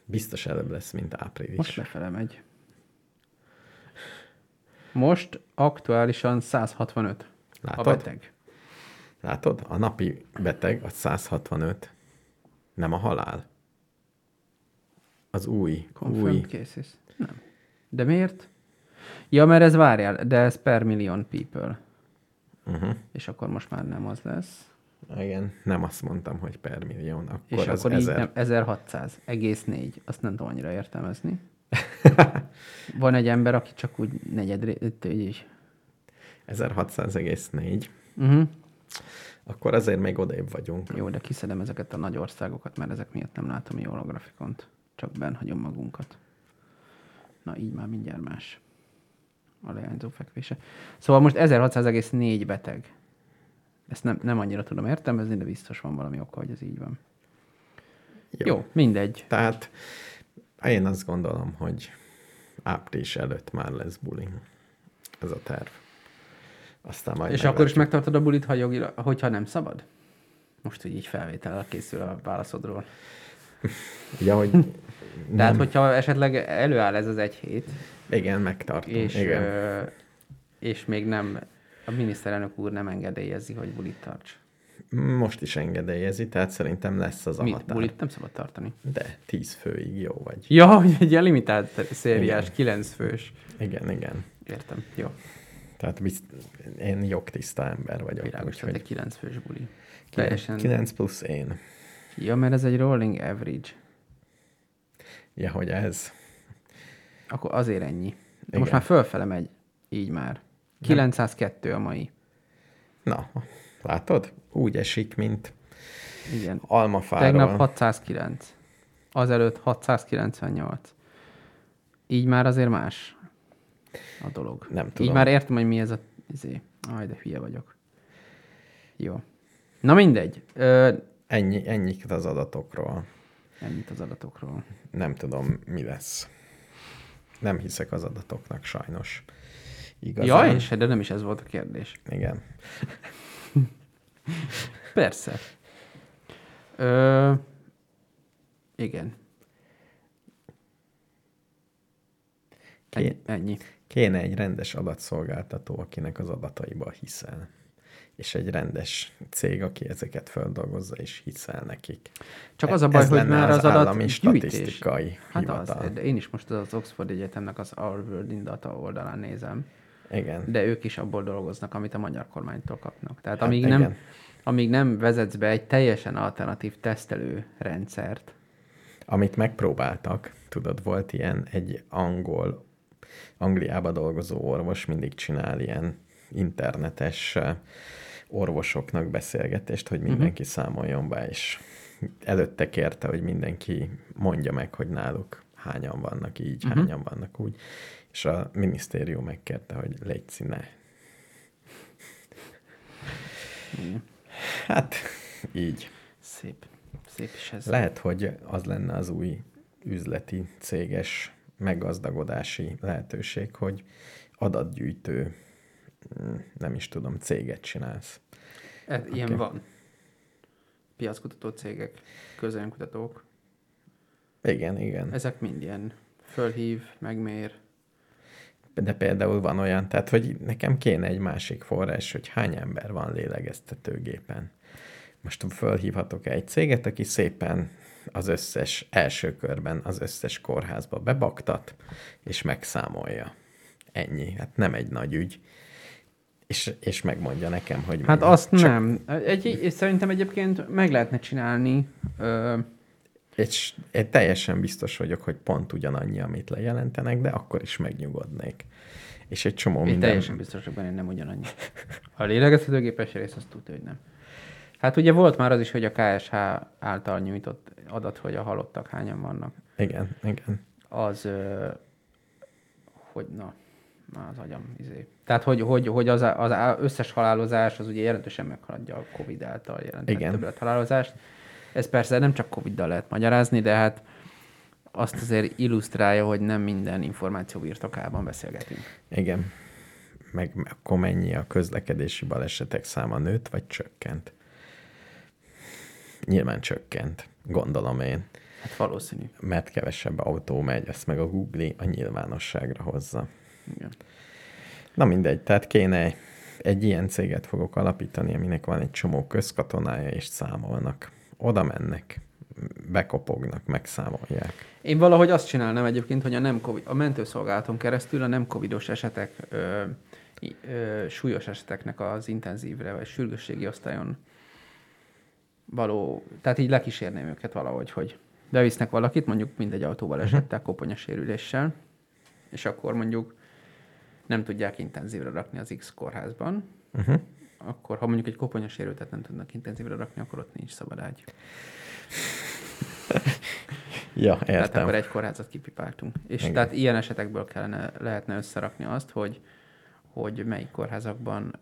Biztos előbb lesz, mint április. Most lefele megy. Most aktuálisan 165 Látod? A beteg. Látod? A napi beteg az 165, nem a halál. Az új. Confirmed cases. Nem. De miért? Ja, mert ez várjál, de ez per million people. Uh-huh. És akkor most már nem az lesz. Igen, nem azt mondtam, hogy per million. Akkor és az akkor így 1600,4. Azt nem tudom annyira értelmezni. Van egy ember, aki csak úgy így. 1600,4. Uh-huh. Akkor azért még odébb vagyunk. Jó, de kiszedem ezeket a nagy országokat, mert ezek miatt nem látom jól a grafikont. Csak benhagyom magunkat. Na, így már mindjárt más. A leányzó fekvése. Szóval most 1600,4 beteg. Ezt nem annyira tudom értelmezni, de biztos van valami oka, hogy ez így van. Jó, mindegy. Tehát én azt gondolom, hogy április előtt már lesz buli. Ez a terv. Aztán majd és akkor is megtartod a bulit, ha jogilag, hogyha nem szabad? Most úgy így felvétellel készül a válaszodról. Ja, hogy tehát, hogyha esetleg előáll ez az egy hét. Igen, megtartom. Igen. És még nem, a miniszterelnök úr nem engedélyezi, hogy bulit tarts. Most is engedélyezi, tehát szerintem lesz az a határ. Mit? Bulit nem szabad tartani? De 10 főig jó vagy. Ja, hogy egy limitált szériás, 9 fős. Igen. Értem, jó. Tehát én jogtiszta ember vagyok. Világos, tehát egy 9 fős buli. 9 plusz én. Ja, mert ez egy rolling average. Ja, hogy ez. Akkor azért ennyi. De most már fölfele megy. Így már. 902 a mai. Na, látod? Úgy esik, mint igen. Almafáról. Tegnap 609. Azelőtt 698. Így már azért más a dolog. Nem tudom. Így már értem, hogy mi ez a... Aj, de hülye vagyok. Jó. Na mindegy. Ennyit az adatokról. Ennyit az adatokról. Nem tudom, mi lesz. Nem hiszek az adatoknak, sajnos. Igazán. Ja, és de nem is ez volt a kérdés. Igen. Persze. Igen. Ennyi. Kéne egy rendes adatszolgáltató, akinek az adataiban hiszel. És egy rendes cég, aki ezeket feldolgozza, és hiszel nekik. Csak az a baj, hogy már az adatgyűjtés. Statisztikai hivatal. Az, de én is most az Oxford Egyetemnek az Our World in Data oldalán nézem. Igen. De ők is abból dolgoznak, amit a magyar kormánytól kapnak. Tehát hát amíg nem vezetsz be egy teljesen alternatív tesztelő rendszert. Amit megpróbáltak, tudod, volt ilyen egy Angliába dolgozó orvos mindig csinál ilyen internetes orvosoknak beszélgetést, hogy mindenki számoljon be, és előtte kérte, hogy mindenki mondja meg, hogy náluk hányan vannak így, hányan vannak úgy, és a minisztérium megkérte, hogy légy ne. Hát, így. Szép is ez. Lehet, hogy az lenne az új üzleti, céges meggazdagodási lehetőség, hogy adatgyűjtő nem is tudom, céget csinálsz. Ilyen van. Piackutató cégek, közönkutatók. Igen. Ezek mind ilyen. Fölhív, megmér. De például van olyan, tehát, hogy nekem kéne egy másik forrás, hogy hány ember van lélegeztetőgépen. Most fölhívhatok egy céget, aki szépen az összes első körben, az összes kórházba bebaktat, és megszámolja. Ennyi. Hát nem egy nagy ügy. És megmondja nekem, hogy... Hát azt csak... nem. Szerintem egyébként meg lehetne csinálni. És teljesen biztos vagyok, hogy pont ugyanannyi, amit lejelentenek, de akkor is megnyugodnék. És egy csomó minden... teljesen biztos vagyok benne, nem ugyanannyi. A lélegeztetőgépes rész azt tudja, hogy nem. Hát ugye volt már az is, hogy a KSH által nyújtott adat, hogy a halottak hányan vannak. Igen. Az... hogy na... már az agyam izé. Tehát, hogy az összes halálozás az ugye jelentősen meghaladja a Covid által jelentett többlethalálozást. Ez persze nem csak Covid-dal lehet magyarázni, de hát azt azért illusztrálja, hogy nem minden információ birtokában beszélgetünk. Igen. Meg akkor mennyi a közlekedési balesetek száma nőtt, vagy csökkent? Nyilván csökkent, gondolom én. Hát valószínű. Mert kevesebb autó megy, ezt meg a Google a nyilvánosságra hozza. Igen. Na mindegy, tehát kéne Egy ilyen céget fogok alapítani, aminek van egy csomó közkatonája, és számolnak. Oda mennek, bekopognak, megszámolják. Én valahogy azt csinálnám egyébként, hogy a mentőszolgálaton keresztül a nem covidos esetek, súlyos eseteknek az intenzívre, vagy sürgősségi osztályon való, tehát így lekísérném őket valahogy, hogy bevisznek valakit, mondjuk mindegy autóval esettel, koponyasérüléssel, és akkor mondjuk nem tudják intenzívre rakni az X kórházban, akkor ha mondjuk egy koponyasérültet nem tudnak intenzívre rakni, akkor ott nincs szabad ágy. Ja, értem. Tehát akkor egy kórházat kipipáltunk. És igen. Tehát ilyen esetekből lehetne összerakni azt, hogy melyik kórházakban...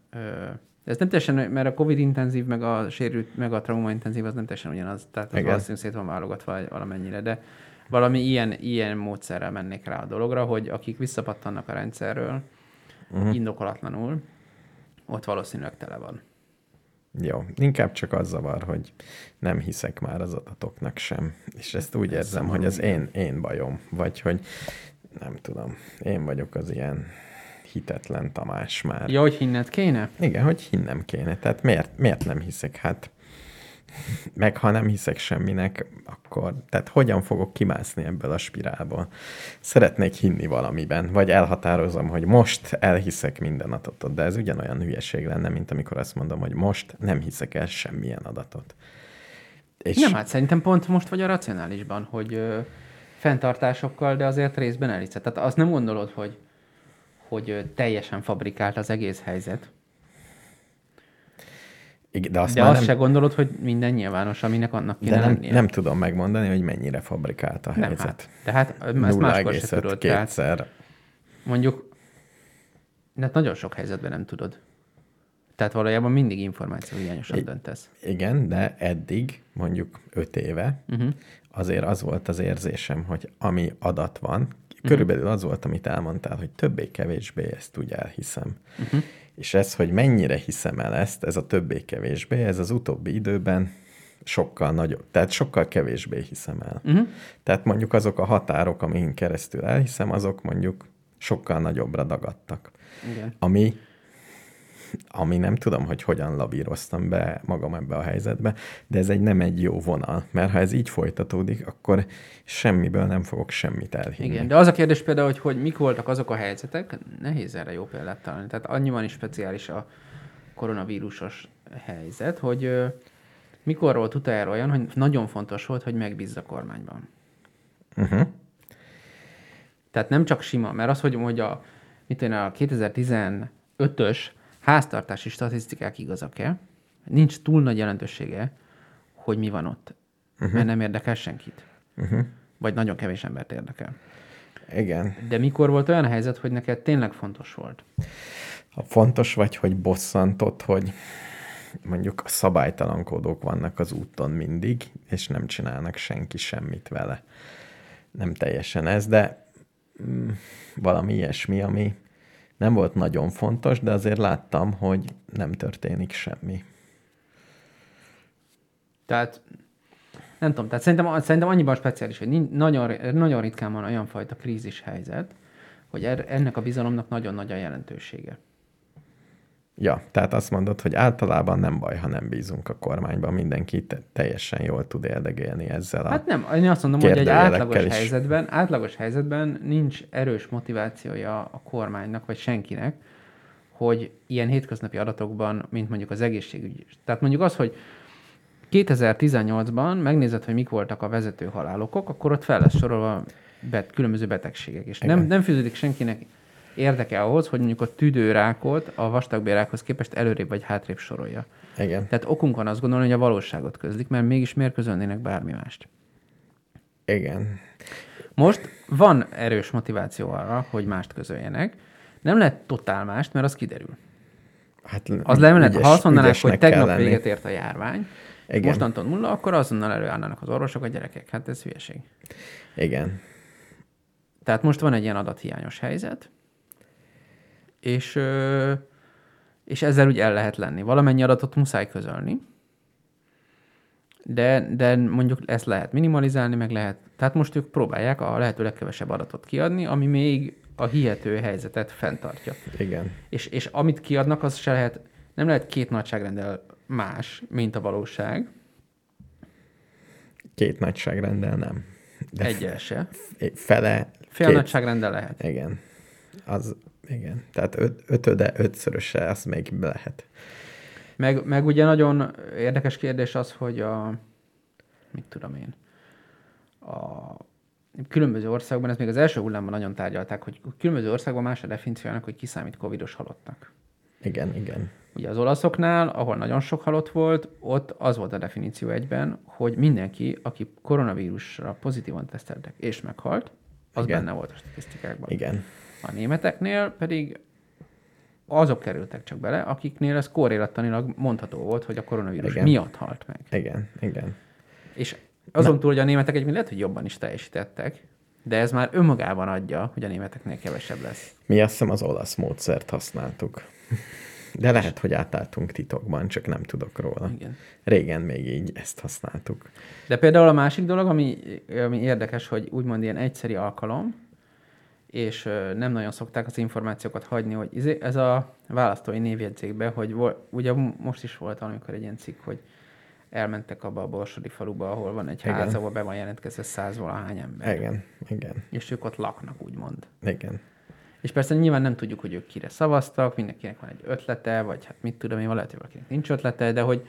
Ez nem teljesen, mert a Covid intenzív, meg a sérült, meg a trauma intenzív, az nem teljesen ugyanaz. Tehát az valószínűleg szét van válogatva valamennyire, de valami ilyen módszerrel mennék rá a dologra, hogy akik visszapattannak a rendszerről, indokolatlanul, ott valószínűleg tele van. Jó, inkább csak az zavar, hogy nem hiszek már az adatoknak sem. És ezt úgy érzem, hogy az én bajom. Vagy hogy nem tudom, én vagyok az ilyen hitetlen Tamás már. Ja, hogy hinned kéne? Igen, hogy hinnem kéne. Tehát miért nem hiszek? Hát meg ha nem hiszek semminek, akkor tehát hogyan fogok kimászni ebből a spirálból? Szeretnék hinni valamiben, vagy elhatározom, hogy most elhiszek minden adatot, de ez ugyanolyan hülyeség lenne, mint amikor azt mondom, hogy most nem hiszek el semmilyen adatot. És... Nem, hát szerintem pont most vagy a racionálisban, hogy fenntartásokkal, de azért részben elhiszed. Tehát azt nem gondolod, hogy teljesen fabrikált az egész helyzet. De azt se gondolod, hogy minden nyilvános, aminek annak kéne lennie. Nem tudom megmondani, hogy mennyire fabrikált a helyzet. Tehát ezt máskor se tudod. Kétszer. Mondjuk, de nagyon sok helyzetben nem tudod. Tehát valójában mindig információ hiányosan döntesz. Igen, de eddig, mondjuk 5 éve, azért az volt az érzésem, hogy ami adat van, körülbelül az volt, amit elmondtál, hogy többé-kevésbé ezt úgy elhiszem. És ez, hogy mennyire hiszem el ezt, ez a többé-kevésbé, ez az utóbbi időben sokkal nagyobb, tehát sokkal kevésbé hiszem el. Tehát mondjuk azok a határok, amin keresztül elhiszem, azok mondjuk sokkal nagyobbra dagadtak. Igen. Ami nem tudom, hogy hogyan labíroztam be magam ebbe a helyzetbe, de ez nem egy jó vonal, mert ha ez így folytatódik, akkor semmiből nem fogok semmit elhinni. Igen, de az a kérdés például, hogy mik voltak azok a helyzetek, nehéz erre jó példát találni. Tehát annyiban is speciális a koronavírusos helyzet, hogy mikor volt utoljára olyan, hogy nagyon fontos volt, hogy megbízz a kormányban. Tehát nem csak sima, mert az, hogy a 2015-ös háztartási statisztikák igazak-e, nincs túl nagy jelentősége, hogy mi van ott, mert nem érdekel senkit. Vagy nagyon kevés embert érdekel. Igen. De mikor volt olyan helyzet, hogy neked tényleg fontos volt? Ha fontos vagy, hogy bosszantott, hogy mondjuk a szabálytalankódók vannak az úton mindig, és nem csinálnak senki semmit vele. Nem teljesen ez, de valami ilyesmi, ami nem volt nagyon fontos, de azért láttam, hogy nem történik semmi. Tehát nem tudom, tehát szerintem annyiban speciális, hogy nagyon, nagyon ritkán van olyan fajta krízis helyzet, hogy ennek a bizalomnak nagyon nagy a jelentősége. Ja, tehát azt mondod, hogy általában nem baj, ha nem bízunk a kormányban, mindenki teljesen jól tud érdegélni ezzel a kérdőjelekkel. Hát nem, én azt mondom, hogy egy átlagos helyzetben nincs erős motivációja a kormánynak, vagy senkinek, hogy ilyen hétköznapi adatokban, mint mondjuk az egészségügy. Tehát mondjuk az, hogy 2018-ban megnézed, hogy mik voltak a vezető halálokok, akkor ott fel lesz sorolva különböző betegségek, és nem fűződik senkinek érdeke ahhoz, hogy mondjuk a tüdőrákot a vastagbélrákhoz képest előrébb vagy hátrébb sorolja. Igen. Tehát okunk van azt gondolni, hogy a valóságot közlik, mert mégis miért közölnének bármi mást. Igen. Most van erős motiváció arra, hogy mást közöljenek. Nem lehet totál mást, mert az kiderül. Hát, az lehet, ha azt mondanák, hogy tegnap véget ért a járvány, mostantól nulla, akkor azonnal előállnának az orvosok, a gyerekek. Hát ez hülyeség. Igen. Tehát most van egy ilyen adathiányos helyzet, és ezzel úgy el lehet lenni. Valamennyi adatot muszáj közölni, de mondjuk ezt lehet minimalizálni, meg lehet. Tehát most ők próbálják a lehető legkevesebb adatot kiadni, ami még a hihető helyzetet fenntartja. Igen. És amit kiadnak, az se lehet, nem lehet két nagyságrendel más, mint a valóság. Két nagyságrendel nem. De egyel se. Fele. Fél két... nagyságrendel lehet. Igen. Az, igen. Tehát ötszöröse az még lehet. Meg ugye nagyon érdekes kérdés az, hogy mit tudom én, a különböző országban, ez még az első hullámban nagyon tárgyalták, hogy különböző országban más a definíciójának, hogy ki számít covidos halottnak. Igen, igen. Ugye az olaszoknál, ahol nagyon sok halott volt, ott az volt a definíció egyben, hogy mindenki, aki koronavírusra pozitívan teszteltek és meghalt, az igen. benne volt a statisztikákban. Igen. A németeknél pedig azok kerültek csak bele, akiknél ez korrélattanilag mondható volt, hogy a koronavírus igen. miatt halt meg. Igen, igen. És azon túl, hogy a németek egyébként lehet, hogy jobban is teljesítettek, de ez már önmagában adja, hogy a németeknél kevesebb lesz. Mi azt hiszem az olasz módszert használtuk. De lehet, hogy átálltunk titokban, csak nem tudok róla. Igen. Régen még így ezt használtuk. De például a másik dolog, ami érdekes, hogy úgymond ilyen egyszeri alkalom, és nem nagyon szokták az információkat hagyni, hogy ez a választói névjegyzékben, hogy ugye most is volt amikor egy ilyen cikk, hogy elmentek abba a Borsodi faluba, ahol van egy igen. ház, ahol be van jelentkezve 100-valahány ember. Igen, igen. És ők ott laknak, úgymond. Igen. És persze nyilván nem tudjuk, hogy ők kire szavaztak, mindenkinek van egy ötlete, vagy hát mit tudom én, valahol valakinek nincs ötlete, de hogy,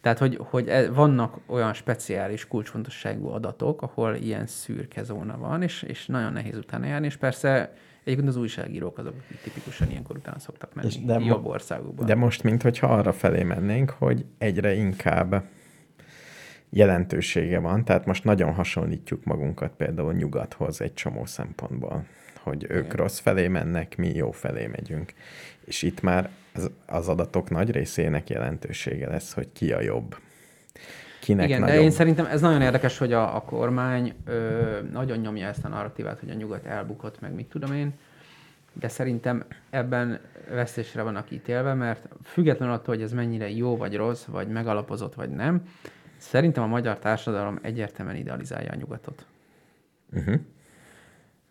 tehát hogy vannak olyan speciális kulcsfontosságú adatok, ahol ilyen szürke zóna van, és nagyon nehéz utána járni, és persze egyébként az újságírók azok tipikusan ilyenkor utána szoktak menni, de jobb országokban. De most, minthogyha arra felé mennénk, hogy egyre inkább jelentősége van, tehát most nagyon hasonlítjuk magunkat például nyugathoz egy csomó szempontból, hogy ők igen. rossz felé mennek, mi jó felé megyünk. És itt már az adatok nagy részének jelentősége lesz, hogy ki a jobb. Kinek igen, nagyobb. De én szerintem ez nagyon érdekes, hogy a kormány nagyon nyomja ezt a narratívát, hogy a nyugat elbukott, meg mit tudom én, de szerintem ebben vesztésre vannak ítélve, mert függetlenül attól, hogy ez mennyire jó vagy rossz, vagy megalapozott, vagy nem, szerintem a magyar társadalom egyértelműen idealizálja a nyugatot. Uh-huh.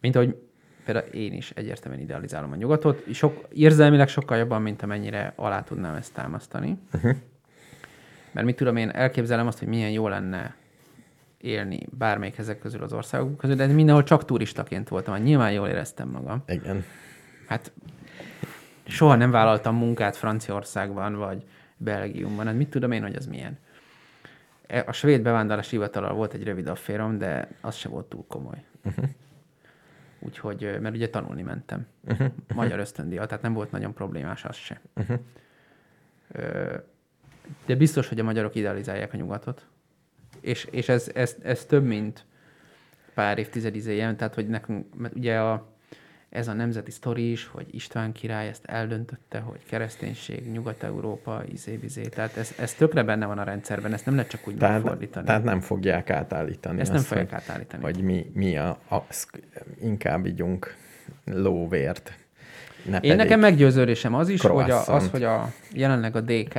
Mint ahogy például én is egyértelműen idealizálom a nyugatot, érzelmileg sokkal jobban, mint amennyire alá tudnám ezt támasztani. Uh-huh. Mert mit tudom, én elképzelem azt, hogy milyen jó lenne élni bármelyik ezek közül az országok közül, de mindenhol csak turistaként voltam, nyilván jól éreztem magam. Igen. Hát soha nem vállaltam munkát Franciaországban, vagy Belgiumban, hát mit tudom én, hogy az milyen. A svéd bevándorlás hivatalal volt egy rövid afférom, de az se volt túl komoly. Uh-huh. Úgyhogy, mert ugye tanulni mentem. Uh-huh. Magyar ösztöndíjat, tehát nem volt nagyon problémás az se. Uh-huh. De biztos, hogy a magyarok idealizálják a nyugatot. És ez több, mint pár évtized izéje, tehát hogy nekünk, mert ugye ez a nemzeti sztori is, hogy István király ezt eldöntötte, hogy kereszténység, Nyugat-Európa, tehát ez tökre benne van a rendszerben, ezt nem lehet csak úgy megfordítani. Tehát nem fogják átállítani. Ezt nem fogják átállítani. Vagy mi inkább igyunk lóvért. Én nekem meggyőződésem az is, hogy hogy jelenleg a DK,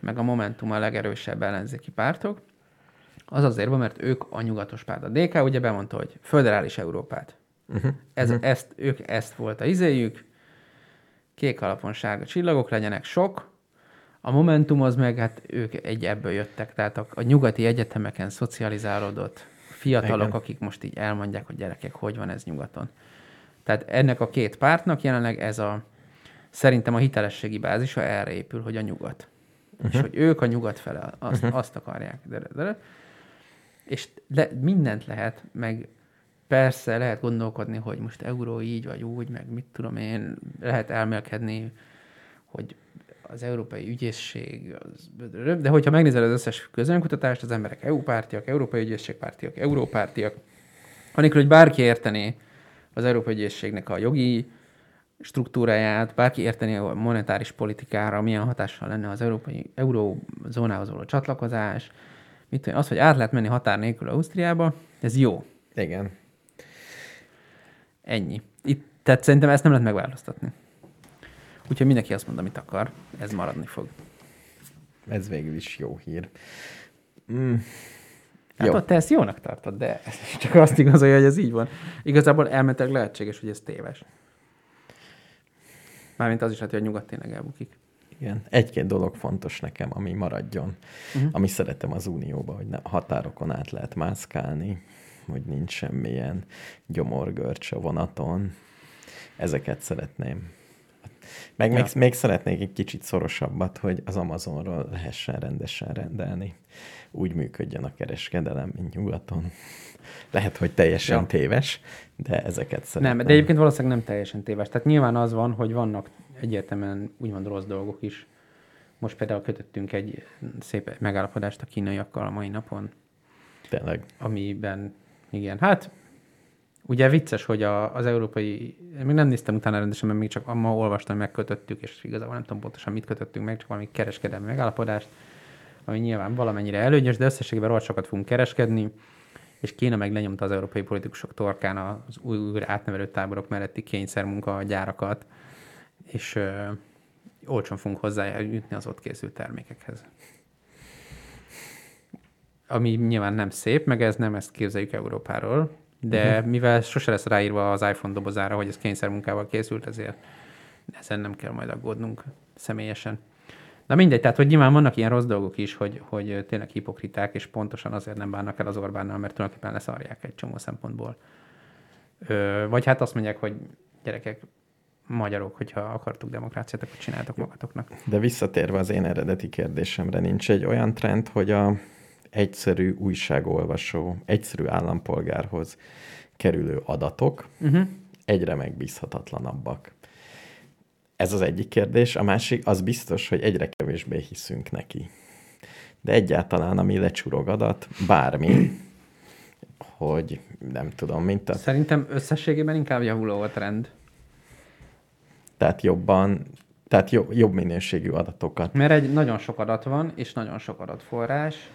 meg a Momentum a legerősebb ellenzéki pártok, az azért van, mert ők a nyugatos párt. A DK ugye bemondta, hogy föderális Európát. Uh-huh. Ezt volt a izéjük, kék alapon sárga csillagok legyenek, sok. A Momentum az meg, hát ők ebből jöttek, tehát a nyugati egyetemeken szocializálódott fiatalok, igen. akik most így elmondják, hogy gyerekek, hogy van ez nyugaton. Tehát ennek a két pártnak jelenleg ez szerintem a hitelességi bázisa erre épül, hogy a nyugat. Uh-huh. És hogy ők a nyugat fele azt akarják. De. És mindent lehet, meg persze lehet gondolkodni, hogy most euró így vagy úgy, meg mit tudom én, lehet elmélkedni, hogy az európai ügyészség, de hogyha megnézel az összes közönkutatást, az emberek EU-pártiak, európai ügyészségpártiak, európártiak, anélkül, hogy bárki értené az európai ügyészségnek a jogi struktúráját, bárki érteni a monetáris politikára, milyen hatással lenne az európai eurózónához való csatlakozás, az, hogy át lehet menni határ nélkül Ausztriába, ez jó. Igen. Ennyi. Tehát szerintem ezt nem lehet megváltoztatni. Úgyhogy mindenki azt mond, amit akar, ez maradni fog. Ez végül is jó hír. Hát ott te ezt jónak tartod, de csak azt igazolja, hogy ez így van. Igazából elmentek lehetséges, hogy ez téves. Mármint az is, hogy a nyugat tényleg elbukik. Igen. Egy-két dolog fontos nekem, ami maradjon. Uh-huh. Ami szeretem az Unióba, hogy nem, határokon át lehet mászkálni, hogy nincs semmilyen gyomorgörcs a vonaton. Ezeket szeretném. Meg ja. még szeretnék egy kicsit szorosabbat, hogy az Amazonról lehessen rendesen rendelni. Úgy működjön a kereskedelem, mint nyugaton. Lehet, hogy teljesen téves, de ezeket szeretném. Nem, de egyébként valószínűleg nem teljesen téves. Tehát nyilván az van, hogy vannak egyértelműen úgymond rossz dolgok is. Most például kötöttünk egy szép megállapodást a kínaiakkal a mai napon. Tényleg. Amiben, igen, hát ugye vicces, hogy az európai, még nem néztem utána rendesen, mert még csak ma olvastam, hogy megkötöttük, és igazából nem tudom pontosan, mit kötöttünk meg, csak valami kereskedelmi megállapodást, ami nyilván valamennyire előnyös, de összességében rohadt sokat fogunk kereskedni, és Kína meg lenyomta az európai politikusok torkán az újra átnevelő táborok melletti kényszermunkagyárakat, és olcsón fogunk hozzájutni az ott készült termékekhez. Ami nyilván nem szép, meg ez nem ezt képzeljük Európáról, de mivel sose lesz ráírva az iPhone dobozára, hogy ez kényszermunkával készült, ezért ezen nem kell majd aggódnunk személyesen. Na mindegy, tehát hogy nyilván vannak ilyen rossz dolgok is, hogy tényleg hipokriták, és pontosan azért nem bánnak el az Orbánnal, mert tulajdonképpen leszarják egy csomó szempontból. Vagy hát azt mondják, hogy gyerekek, magyarok, hogyha akartuk demokráciát, akkor csináltok magatoknak. De visszatérve az én eredeti kérdésemre, nincs egy olyan trend, hogy a egyszerű újságolvasó, egyszerű állampolgárhoz kerülő adatok egyre megbízhatatlanabbak. Ez az egyik kérdés. A másik, az biztos, hogy egyre kevésbé hiszünk neki. De egyáltalán, ami lecsurog adat, bármi, hogy nem tudom, mint a... Szerintem összességében inkább javuló a trend. Tehát jobb minőségű adatokat. Mert egy nagyon sok adat van, és nagyon sok adatforrás,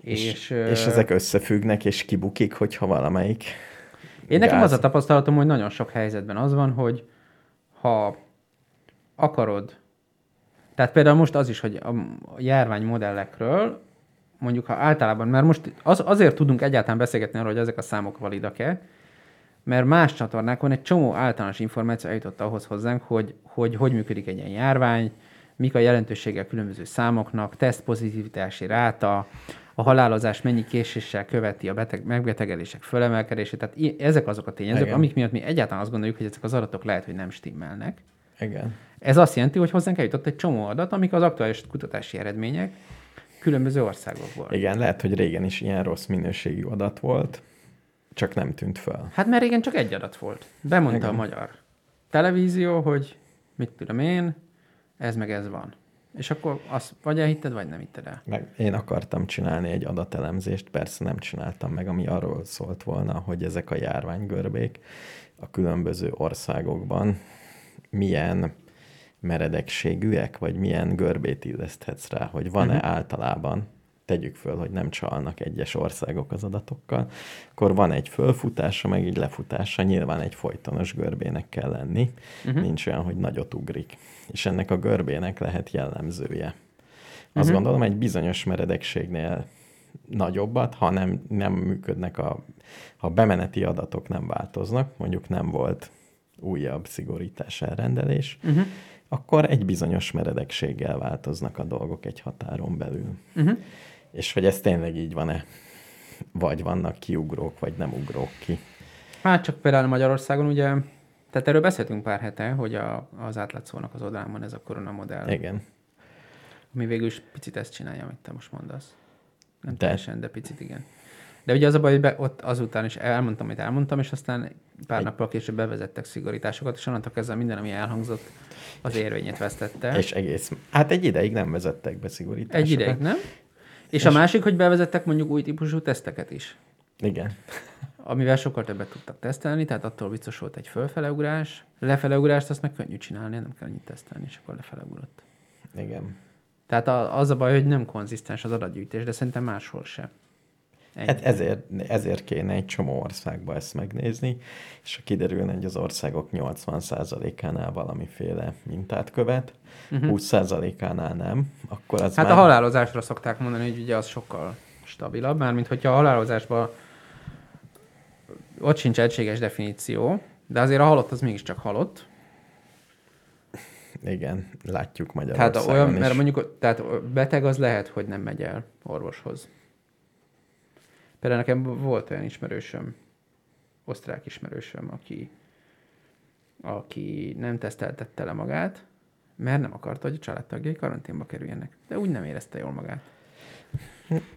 és ezek összefüggnek, és kibukik, hogyha valamelyik. Én nekem az a tapasztalatom, hogy nagyon sok helyzetben az van, hogy ha akarod, tehát például most az is, hogy a járványmodellekről, mondjuk ha általában, mert most azért tudunk egyáltalán beszélgetni arról, hogy ezek a számok validak-e, mert más csatornákon egy csomó általános információ eljutott ahhoz hozzánk, hogy működik egy ilyen járvány, mik a jelentősége a különböző számoknak, tesztpozitivitási ráta, a halálozás mennyi késéssel követi a megbetegelések fölemelkedését. Tehát ezek azok a tényezők, igen, amik miatt mi egyáltalán azt gondoljuk, hogy ezek az adatok lehet, hogy nem stimmelnek. Igen. Ez azt jelenti, hogy hozzánk eljutott egy csomó adat, amik az aktuális kutatási eredmények különböző országokból. Igen, lehet, hogy régen is ilyen rossz minőségű adat volt, csak nem tűnt fel. Hát mert régen csak egy adat volt. Bemondta a magyar televízió, hogy mit tudom én, ez meg ez van. És akkor azt vagy elhitted, vagy nem hitted el. Meg én akartam csinálni egy adatelemzést, persze nem csináltam meg, ami arról szólt volna, hogy ezek a járványgörbék a különböző országokban milyen meredekségűek, vagy milyen görbét illeszthetsz rá, hogy van-e általában, tegyük föl, hogy nem csalnak egyes országok az adatokkal, akkor van egy fölfutása, meg így lefutása, nyilván egy folytonos görbének kell lenni, nincs olyan, hogy nagyot ugrik. És ennek a görbének lehet jellemzője. Azt gondolom, egy bizonyos meredekségnél nagyobbat, ha nem működnek, ha bemeneti adatok nem változnak, mondjuk nem volt újabb szigorítás elrendelés, akkor egy bizonyos meredekséggel változnak a dolgok egy határon belül. És hogy ez tényleg így van-e? Vagy vannak kiugrók, vagy nem ugrók ki? Hát csak például Magyarországon ugye, tehát erről beszéltünk pár hete, hogy az átlátszónak az oldalán van ez a koronamodell. Igen. Ami végül is picit ezt csinálja, amit te most mondasz. Nem teljesen, de picit igen. De ugye az a baj, hogy ott azután is elmondtam, amit elmondtam, és aztán pár nappal később bevezettek szigorításokat, és onnantól kezdve minden, ami elhangzott, az érvényét vesztette. És egész. Hát egy ideig nem vezettek be szigorításokat. Egy ideig, nem? És a másik, hogy bevezettek mondjuk új típusú teszteket is. Igen. Amivel sokkal többet tudtak tesztelni, tehát attól biztos volt egy fölfeleugrás. Lefeleugrást azt meg könnyű csinálni, nem kell annyit tesztelni, és akkor lefeleugrott. Igen. Tehát az a baj, hogy nem konzisztens az adatgyűjtés, de szerintem máshol sem. Hát ezért kéne egy csomó országba ezt megnézni, és ha kiderülne, hogy az országok 80%-ánál valamiféle mintát követ, 20%-ánál nem, akkor az hát már... a halálozásra szokták mondani, hogy ugye az sokkal stabilabb, mármint hogyha a halálozásban ott sincs egységes definíció, de azért a halott az mégiscsak halott. Igen, látjuk Magyarországon tehát olyan, is. Mert mondjuk tehát beteg az lehet, hogy nem megy el orvoshoz. Például nekem volt olyan ismerősöm, osztrák ismerősöm, aki nem teszteltette le magát, mert nem akarta, hogy a családtagjai karanténba kerüljenek. De úgy nem érezte jól magát.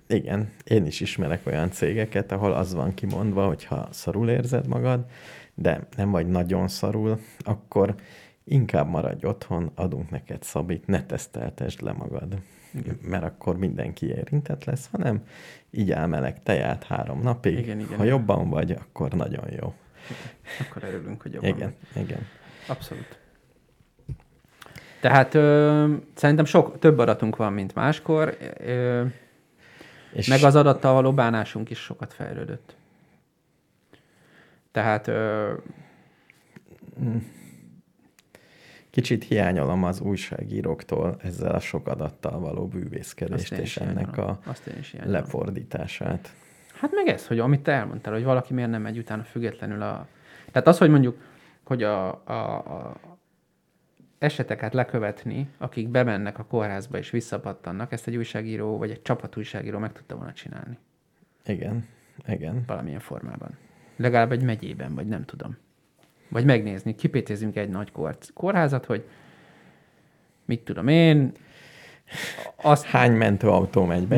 Igen, én is ismerek olyan cégeket, ahol az van kimondva, hogyha szarul érzed magad, de nem vagy nagyon szarul, akkor inkább maradj otthon, adunk neked szabit, ne teszteltesd le magad. Igen. Mert akkor mindenki érintett lesz, hanem így meleg teját 3 napig. Igen, ha jobban vagy, akkor nagyon jó. Igen. Akkor örülünk, hogy jobban igen. Abszolút. Tehát szerintem sok több adatunk van, mint máskor, és meg az adattal való bánásunk is sokat fejlődött. Tehát kicsit hiányolom az újságíróktól ezzel a sok adattal való bűvészkedést és ennek a lefordítását. Hát meg ez, hogy amit te elmondtál, hogy valaki miért nem megy utána függetlenül a... Tehát az, hogy mondjuk, hogy a eseteket lekövetni, akik bemennek a kórházba és visszapattannak, ezt egy újságíró vagy egy csapat újságíró meg tudta volna csinálni. Igen. Valamilyen formában. Legalább egy megyében, vagy nem tudom. Vagy megnézni, kipécézünk egy nagy kórházat, hogy mit tudom én, azt hány mentőautó megy be,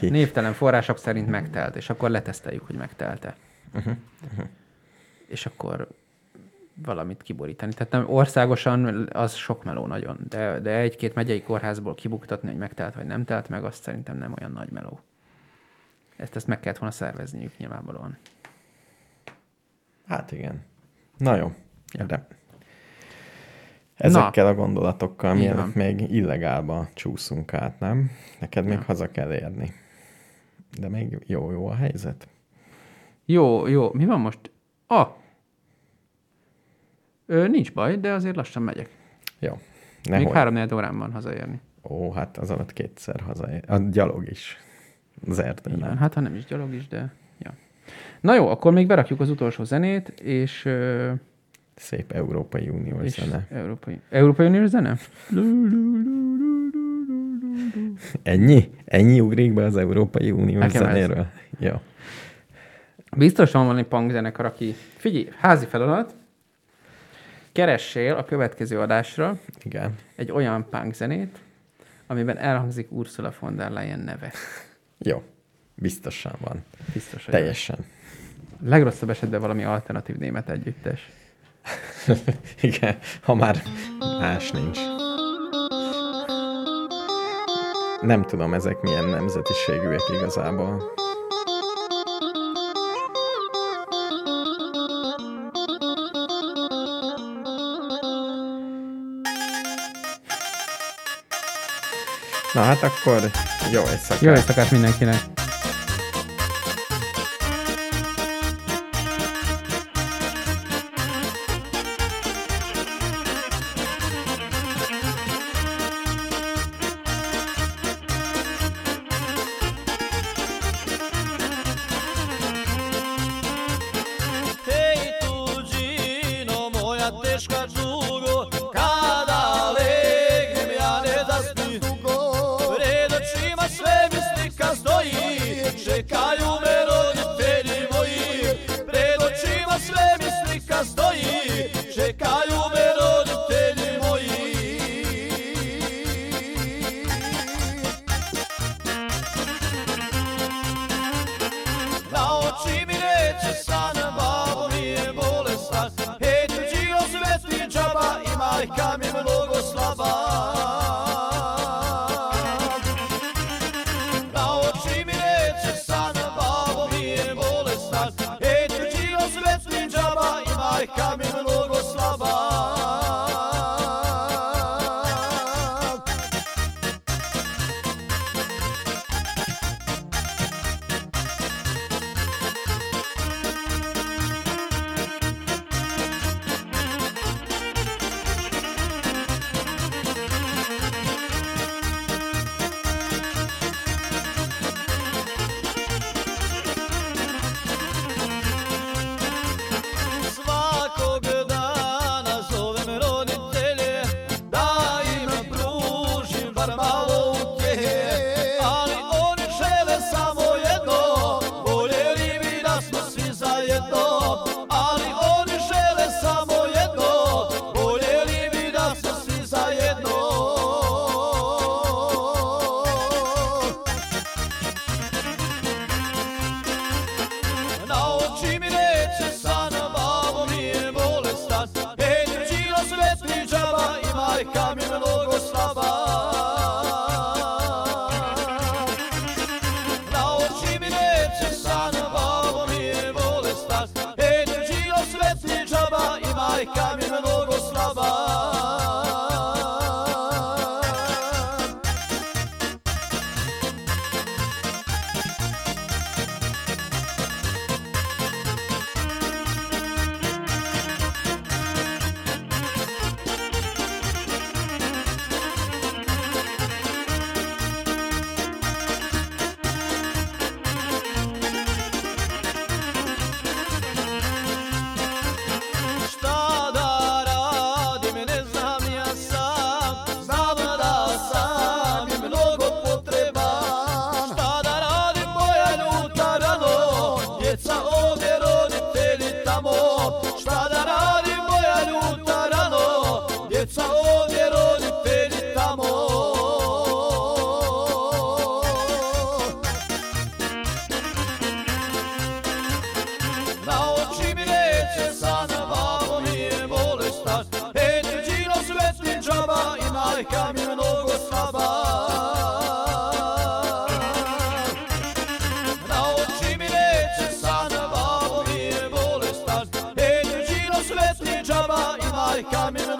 névtelen források szerint megtelt, és akkor leteszteljük, hogy megtelte. És akkor valamit kiborítani. Tehát nem országosan az sok meló nagyon, de egy-két megyei kórházból kibuktatni, hogy megtelt vagy nem telt meg, azt szerintem nem olyan nagy meló. Ezt meg kellett volna szervezniük nyilvánvalóan. Hát igen. Na jó. Ja. De ezekkel a gondolatokkal mielőtt még illegálba csúszunk át, nem? Neked még haza kell érni. De még jó a helyzet. Jó. Mi van most? Nincs baj, de azért lassan megyek. Jó. Nehogy. Még 3-4 órán van hazaérni. Ó, hát az alatt 2-szer hazaér. A gyalog is. Az erdőn. Igen, hát ha nem is gyalog is, de... Ja. Na jó, akkor még berakjuk az utolsó zenét, és... Szép Európai Uniós zene. Európai Uniós zene? Ennyi? Ennyi ugrik be az Európai Uniós zenéről? Jó. Biztosan van egy punk zenekar, aki... Figyelj, házi feladat. Keressél a következő adásra egy olyan punk zenét, amiben elhangzik Ursula von der Leyen neve. Jó, biztosan van. Biztosan. Teljesen. Van. Legrosszabb esetben valami alternatív német együttes. Igen, ha már más nincs. Nem tudom, ezek milyen nemzetiségűek igazából. Na hát akkor jó éjszakát! Jó éjszakát mindenkinek! Come in.